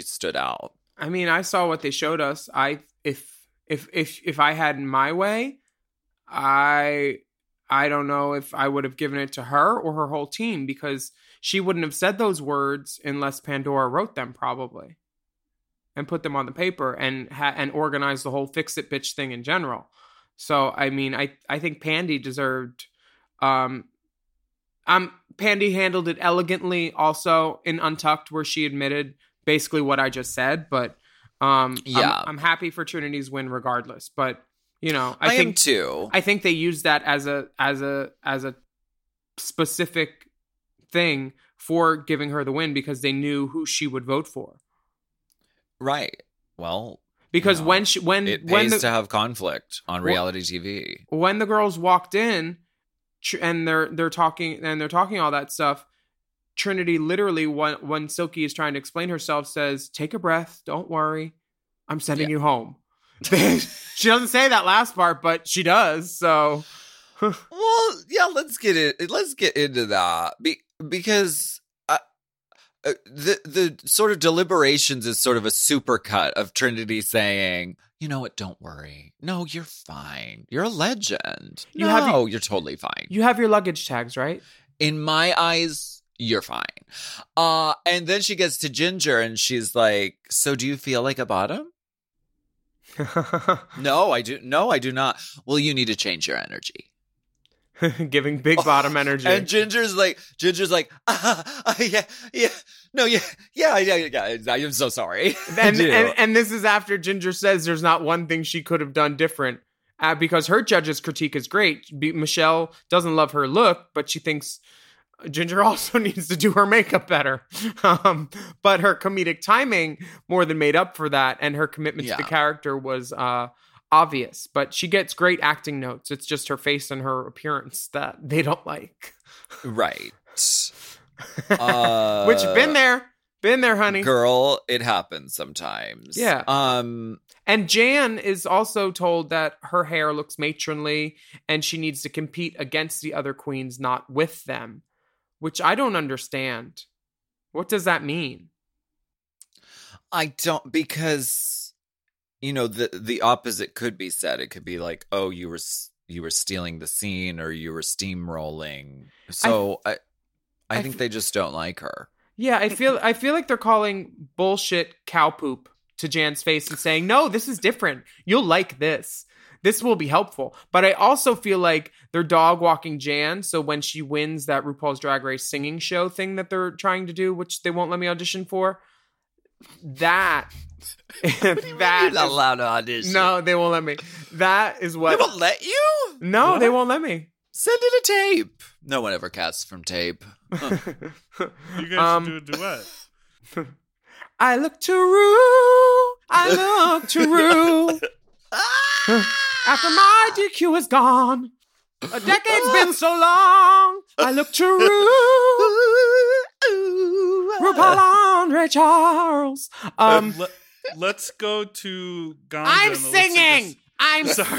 stood out. I mean, I saw what they showed us. If I had my way, I don't know if I would have given it to her or her whole team, because she wouldn't have said those words unless Pandora wrote them, probably, and put them on the paper and organized the whole fix-it bitch thing in general. So, I mean, I think Pandy deserved... Pandy handled it elegantly also in Untucked, where she admitted basically what I just said, but I'm happy for Trinity's win regardless, but... You know, I think too. I think they use that as a specific thing for giving her the win, because they knew who she would vote for. Right. Well, because it pays to have conflict on reality TV. When the girls walked in and they're talking all that stuff, Trinity literally, when Silky is trying to explain herself, says, "Take a breath, don't worry, I'm sending you home." She doesn't say that last part, but she does. So, well, yeah, let's get into that because the sort of deliberations is sort of a supercut of Trinity saying, "You know what? Don't worry. No, you're fine. You're a legend. You're totally fine. You have your luggage tags, right? In my eyes, you're fine." And then she gets to Ginger, and she's like, "So, do you feel like a bottom?" No, I do not. Well, you need to change your energy. Giving big bottom energy. And Ginger's like, yeah, I'm so sorry. And this is after Ginger says there's not one thing she could have done different, because her judge's critique is great. Michelle doesn't love her look, but she thinks Ginger also needs to do her makeup better. But her comedic timing more than made up for that. And her commitment to the character was obvious. But she gets great acting notes. It's just her face and her appearance that they don't like. Right. Which, been there, honey. Girl, it happens sometimes. Yeah. And Jan is also told that her hair looks matronly and she needs to compete against the other queens, not with them. Which I don't understand. What does that mean? I don't, because, you know, the opposite could be said. It could be like, oh, you were stealing the scene, or you were steamrolling. So I think they just don't like her. Yeah, I feel like they're calling bullshit cow poop to Jan's face and saying, no, this is different. You'll like this. This will be helpful. But I also feel like they're dog walking Jan. So when she wins that RuPaul's Drag Race singing show thing that they're trying to do, which they won't let me audition for, you're not allowed to audition. No, they won't let me. That is what. They won't let you? No, what? They won't let me. Send it a tape. No one ever casts from tape. Huh. You guys do a duet. I look to Rue. I look to Rue. after my DQ is gone. A decade's been so long. I look to RuPaul Andre Charles. Let's go to Ganja. I'm singing He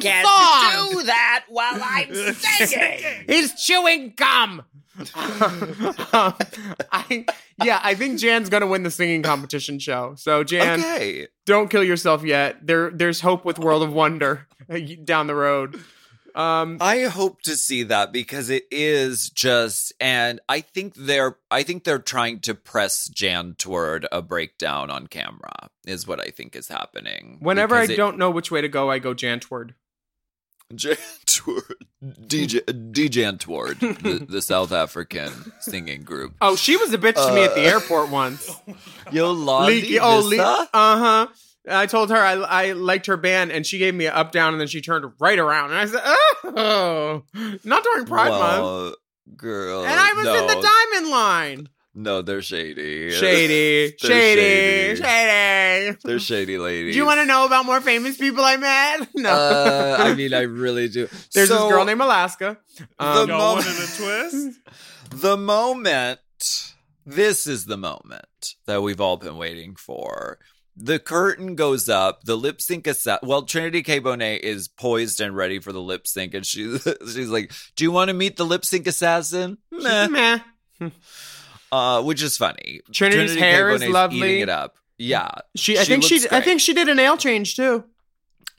can't do that while I'm singing. He's chewing gum. I think Jan's gonna win the singing competition show. So Jan, okay. Don't kill yourself yet. There's hope with World of Wonder down the road. I hope to see that because it is just, and I think they're trying to press Jan toward a breakdown on camera is what I think is happening. Whenever I don't know which way to go, I go Jan toward. Jan Toward, the South African singing group. Oh, she was a bitch to me at the airport once. Yolandi, uh huh. I told her I liked her band, and she gave me an up down, and then she turned right around, and I said, "Oh, not during Pride Month, girl." And I was in the diamond line. No, they're shady. Shady. They're shady ladies. Do you want to know about more famous people I met? No. I mean, I really do. There's this girl named Alaska. This is the moment that we've all been waiting for. The curtain goes up. The lip sync is set. Well, Trinity K. Bonet is poised and ready for the lip sync. And she's like, do you want to meet the lip sync assassin? Meh. Which is funny. Trinity's hair is lovely. Eating it up. Yeah. I think she did a nail change too.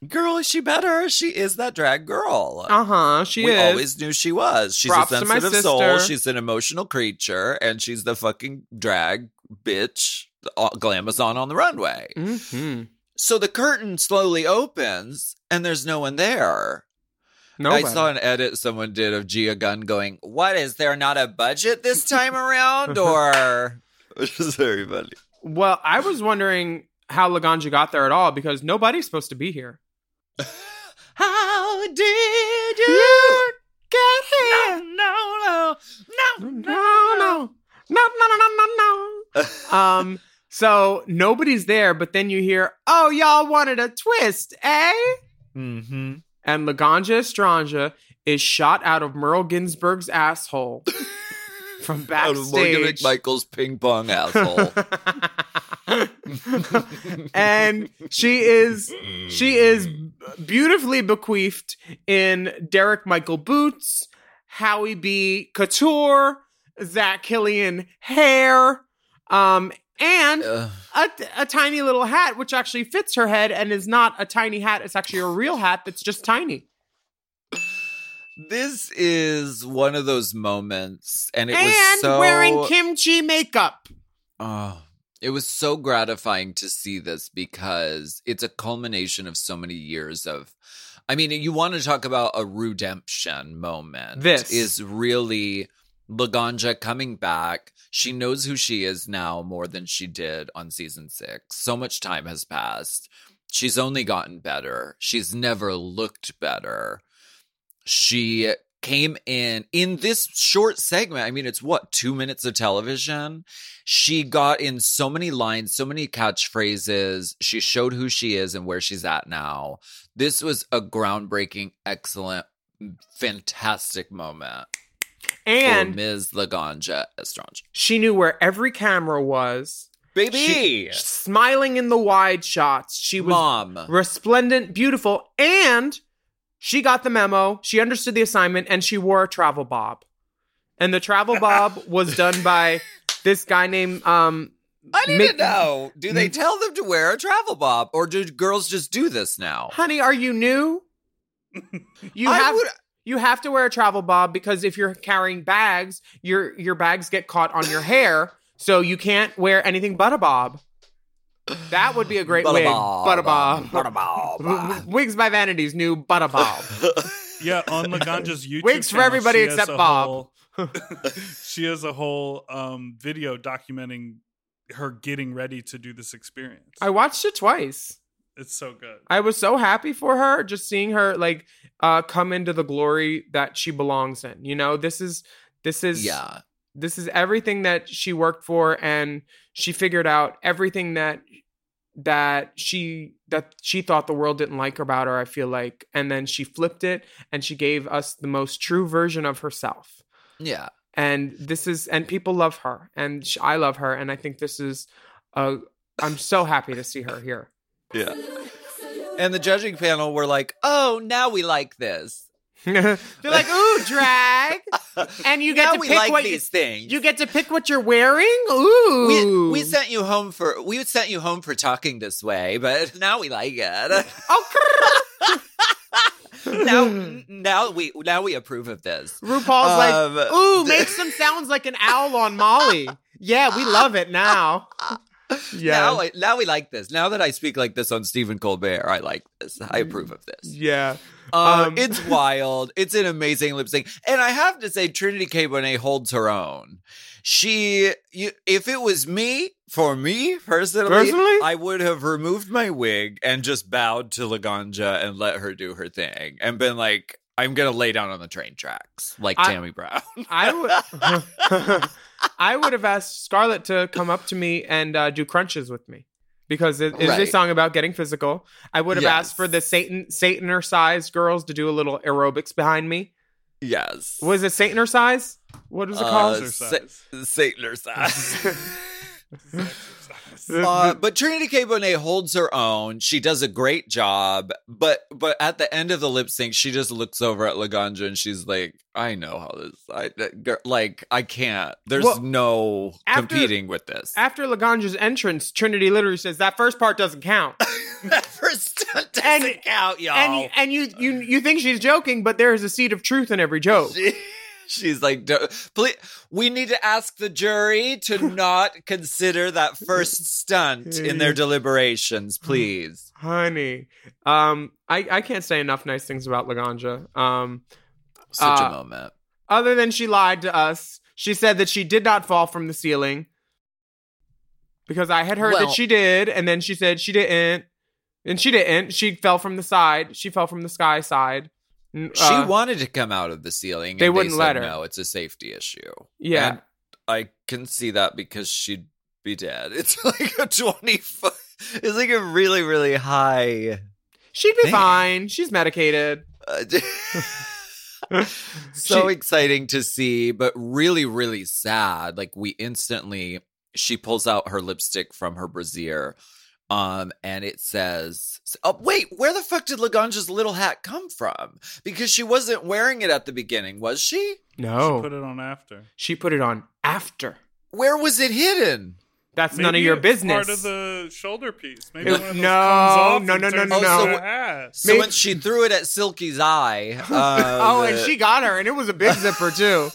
Girl, is she better? She is that drag girl. Uh-huh. We always knew she was. She's a sensitive soul. She's an emotional creature, and she's the fucking drag bitch glamazon on the runway. Mm-hmm. So the curtain slowly opens and there's no one there. Nobody. I saw an edit someone did of Gia Gunn going, what, is there not a budget this time around? Or, which is very funny. Well, I was wondering how Laganja got there at all because nobody's supposed to be here. How did you get here? No. So nobody's there, but then you hear, oh, y'all wanted a twist, eh? Mm-hmm. And Laganja Estranja is shot out of Merle Ginsburg's asshole from backstage. Out of Morgan McMichael's ping pong asshole. And she is beautifully bequeathed in Derek Michael Boots, Howie B. Couture, Zach Killian hair, and a tiny little hat, which actually fits her head and is not a tiny hat. It's actually a real hat that's just tiny. This is one of those moments. And wearing kimchi makeup. It was so gratifying to see this because it's a culmination of so many years of... I mean, you want to talk about a redemption moment. This is really... Laganja coming back. She knows who she is now more than she did on season 6. So much time has passed. She's only gotten better. She's never looked better. She came in this short segment. I mean, it's what, 2 minutes of television? She got in so many lines, so many catchphrases. She showed who she is and where she's at now. This was a groundbreaking, excellent, fantastic moment. And Ms. Laganja Estranja. She knew where every camera was. Baby! She, smiling in the wide shots. She was resplendent, beautiful, and she got the memo, she understood the assignment, and she wore a travel bob. And the travel bob was done by this guy named... I need to know, do they tell them to wear a travel bob? Or do girls just do this now? Honey, are you new? You have to wear a travel bob because if you're carrying bags, your bags get caught on your hair, so you can't wear anything but a bob. That would be a great wig. But a bob. But a bob. Wigs by Vanity's new but a bob. Yeah, on Laganja's YouTube Wigs channel, for everybody except Bob. She has a whole video documenting her getting ready to do this experience. I watched it twice. It's so good. I was so happy for her, just seeing her come into the glory that she belongs in. You know, this is everything that she worked for, and she figured out everything that that she thought the world didn't like her about her, I feel like. And then she flipped it and she gave us the most true version of herself. Yeah. And people love her, and I love her. And I think I'm so happy to see her here. Yeah. And the judging panel were like, oh, now we like this. They're like, ooh, drag. And you get to pick these things. You get to pick what you're wearing. Ooh. We sent you home for talking this way, but now we like it. Now we approve of this. RuPaul's like, ooh, make some sounds like an owl on Molly. Yeah, we love it now. Yeah. Now we like this. Now that I speak like this on Stephen Colbert, I like this. I approve of this. Yeah. It's wild. It's an amazing lip sync. And I have to say, Trinity K. Bonet holds her own. If it was me, for me personally, I would have removed my wig and just bowed to Laganja and let her do her thing and been like, I'm going to lay down on the train tracks like Tammy Brown. I would have asked Scarlett to come up to me and do crunches with me, because it is a song about getting physical. I would have asked for the Sataner-sized girls to do a little aerobics behind me. Yes. Was it Sataner size? What was it called? Sataner size. But Trinity K. Bonet holds her own. She does a great job. But at the end of the lip sync, she just looks over at Laganja and she's like, I know how this... I can't. There's no competing with this. After Laganja's entrance, Trinity literally says, that first part doesn't count. That first part doesn't count, y'all. And you think she's joking, but there is a seed of truth in every joke. She's like, please, we need to ask the jury to not consider that first stunt in their deliberations, please. Honey, I can't say enough nice things about Laganja. Such a moment. Other than she lied to us, she said that she did not fall from the ceiling. Because I had heard that she did, and then she said she didn't. And she didn't. She fell from the side. She fell from the sky side. She wanted to come out of the ceiling. They wouldn't let her. No, it's a safety issue. Yeah. And I can see that because she'd be dead. It's like a 20-foot. It's like a really, really high. She'd be fine. She's medicated. So exciting to see, but really, really sad. Like, she pulls out her lipstick from her brassiere. And it says, oh, wait, where the fuck did Laganja's little hat come from? Because she wasn't wearing it at the beginning, was she? No. She put it on after. Where was it hidden? That's maybe none of your business. Part of the shoulder piece. Maybe one of those comes off. No. So when she threw it at Silky's eye. And she got her, and it was a big zipper too.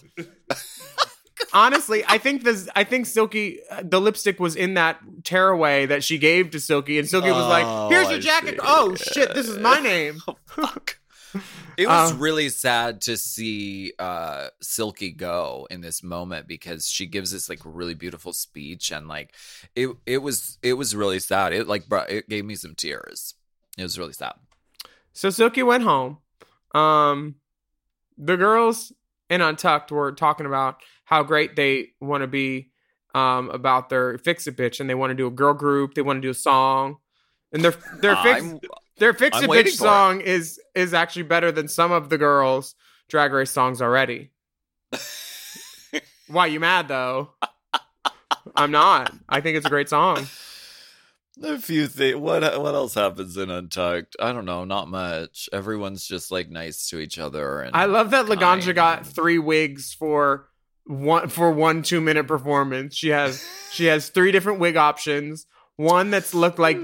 Honestly, I think Silky, the lipstick was in that tearaway that she gave to Silky, and Silky was like, here's your jacket. Oh, shit, this is my name. Oh, fuck. It was really sad to see Silky go in this moment, because she gives this like really beautiful speech, and like it was really sad. It like it gave me some tears. It was really sad. So Silky went home. The girls in Untucked were talking about how great they want to be about their Fix-A-Bitch, and they want to do a girl group, they want to do a song, and their Fix-A-Bitch song is actually better than some of the girls' Drag Race songs already. Why you mad though? I'm not. I think it's a great song. A few things. What else happens in Untucked? I don't know. Not much. Everyone's just like nice to each other. And I love that Laganja got 3 wigs for. One 2-minute performance. She has 3 different wig options. One that's looked like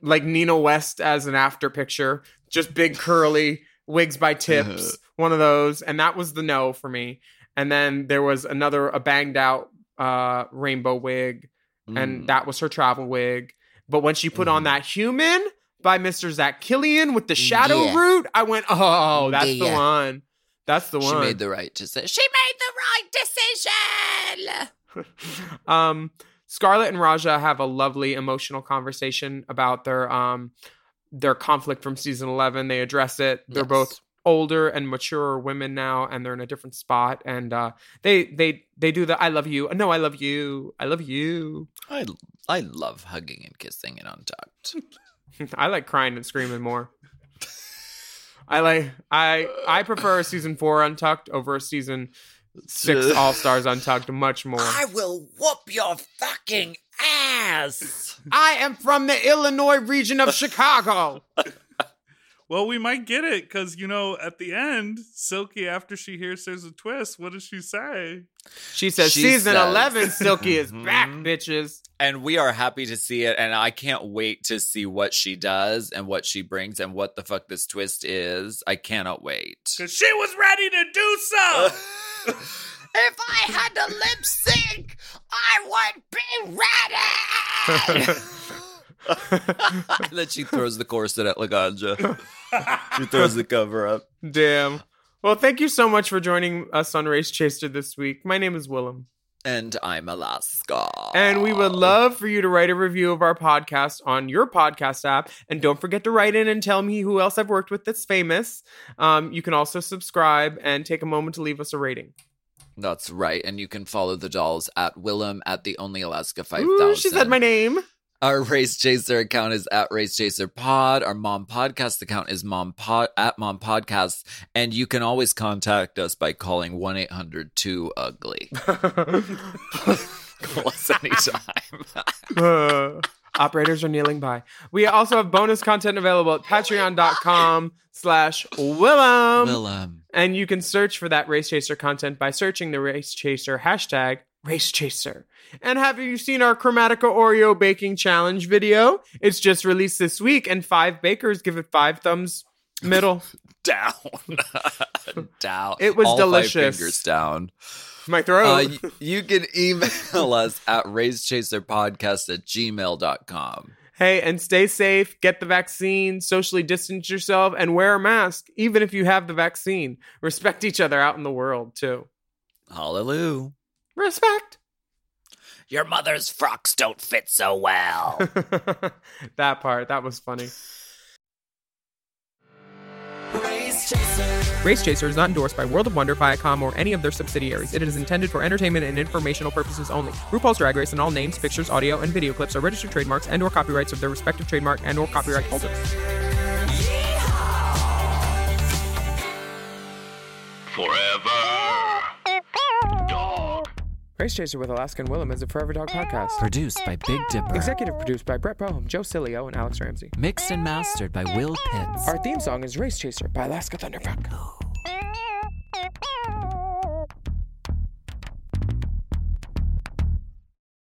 like Nina West as an after picture, just big curly wigs by tips. One of those, and that was the no for me. And then there was a banged out rainbow wig, and that was her travel wig. But when she put on that Human by Mr. Zach Killian with the shadow root, I went, oh, that's the one. That's the one. She made the right decision. Scarlett and Raja have a lovely emotional conversation about their conflict from season 11. They address it. They're both older and mature women now, and they're in a different spot. And they do the I love you. No, I love you. I love you. I love hugging and kissing and Untucked. I like crying and screaming more. I prefer season 4 Untucked over season 6 All-Stars Untucked much more. I will whoop your fucking ass. I am from the Illinois region of Chicago. Well, we might get it because, you know, at the end, Silky, after she hears there's a twist, what does she say? She says, season 11, Silky is back, bitches. And we are happy to see it. And I can't wait to see what she does and what she brings and what the fuck this twist is. I cannot wait. Because she was ready to do so. If I had to lip sync, I would be ready. And then she throws the corset at Laganja. She throws the cover up. Damn. Well, thank you so much for joining us on Race Chaser this week. My name is Willem. And I'm Alaska. And we would love for you to write a review of our podcast on your podcast app. And don't forget to write in and tell me who else I've worked with that's famous. You can also subscribe and take a moment to leave us a rating. That's right. And you can follow the dolls at Willem at the Only Alaska 5000. Ooh, she said my name. Our Race Chaser account is at Race Chaser Pod. Our Mom Podcast account is at Mom Podcasts. And you can always contact us by calling 1-800-2-UGLY. Call us anytime. Operators are kneeling by. We also have bonus content available at patreon.com/Willem. Willem. And you can search for that Race Chaser content by searching the Race Chaser hashtag. Race Chaser. And have you seen our Chromatica Oreo baking challenge video? It's just released this week, and 5 bakers give it 5 thumbs middle. down. It was all delicious. 5 fingers down. My throat. You can email us at racechaserpodcast@gmail.com. Hey, and stay safe, get the vaccine, socially distance yourself, and wear a mask, even if you have the vaccine. Respect each other out in the world, too. Hallelujah. Respect. Your mother's frocks don't fit so well. That part, that was funny. Race Chaser. Race Chaser is not endorsed by World of Wonder, Viacom, or any of their subsidiaries. It is intended for entertainment and informational purposes only. RuPaul's Drag Race and all names, pictures, audio, and video clips are registered trademarks and/or copyrights of their respective trademark and/or copyright holders. Forever Dog. Race Chaser with Alaska and Willem is a Forever Dog podcast. Produced by Big Dipper. Executive produced by Brett Boehm, Joe Cilio, and Alex Ramsey. Mixed and mastered by Will Pitts. Our theme song is Race Chaser by Alaska Thunderfuck.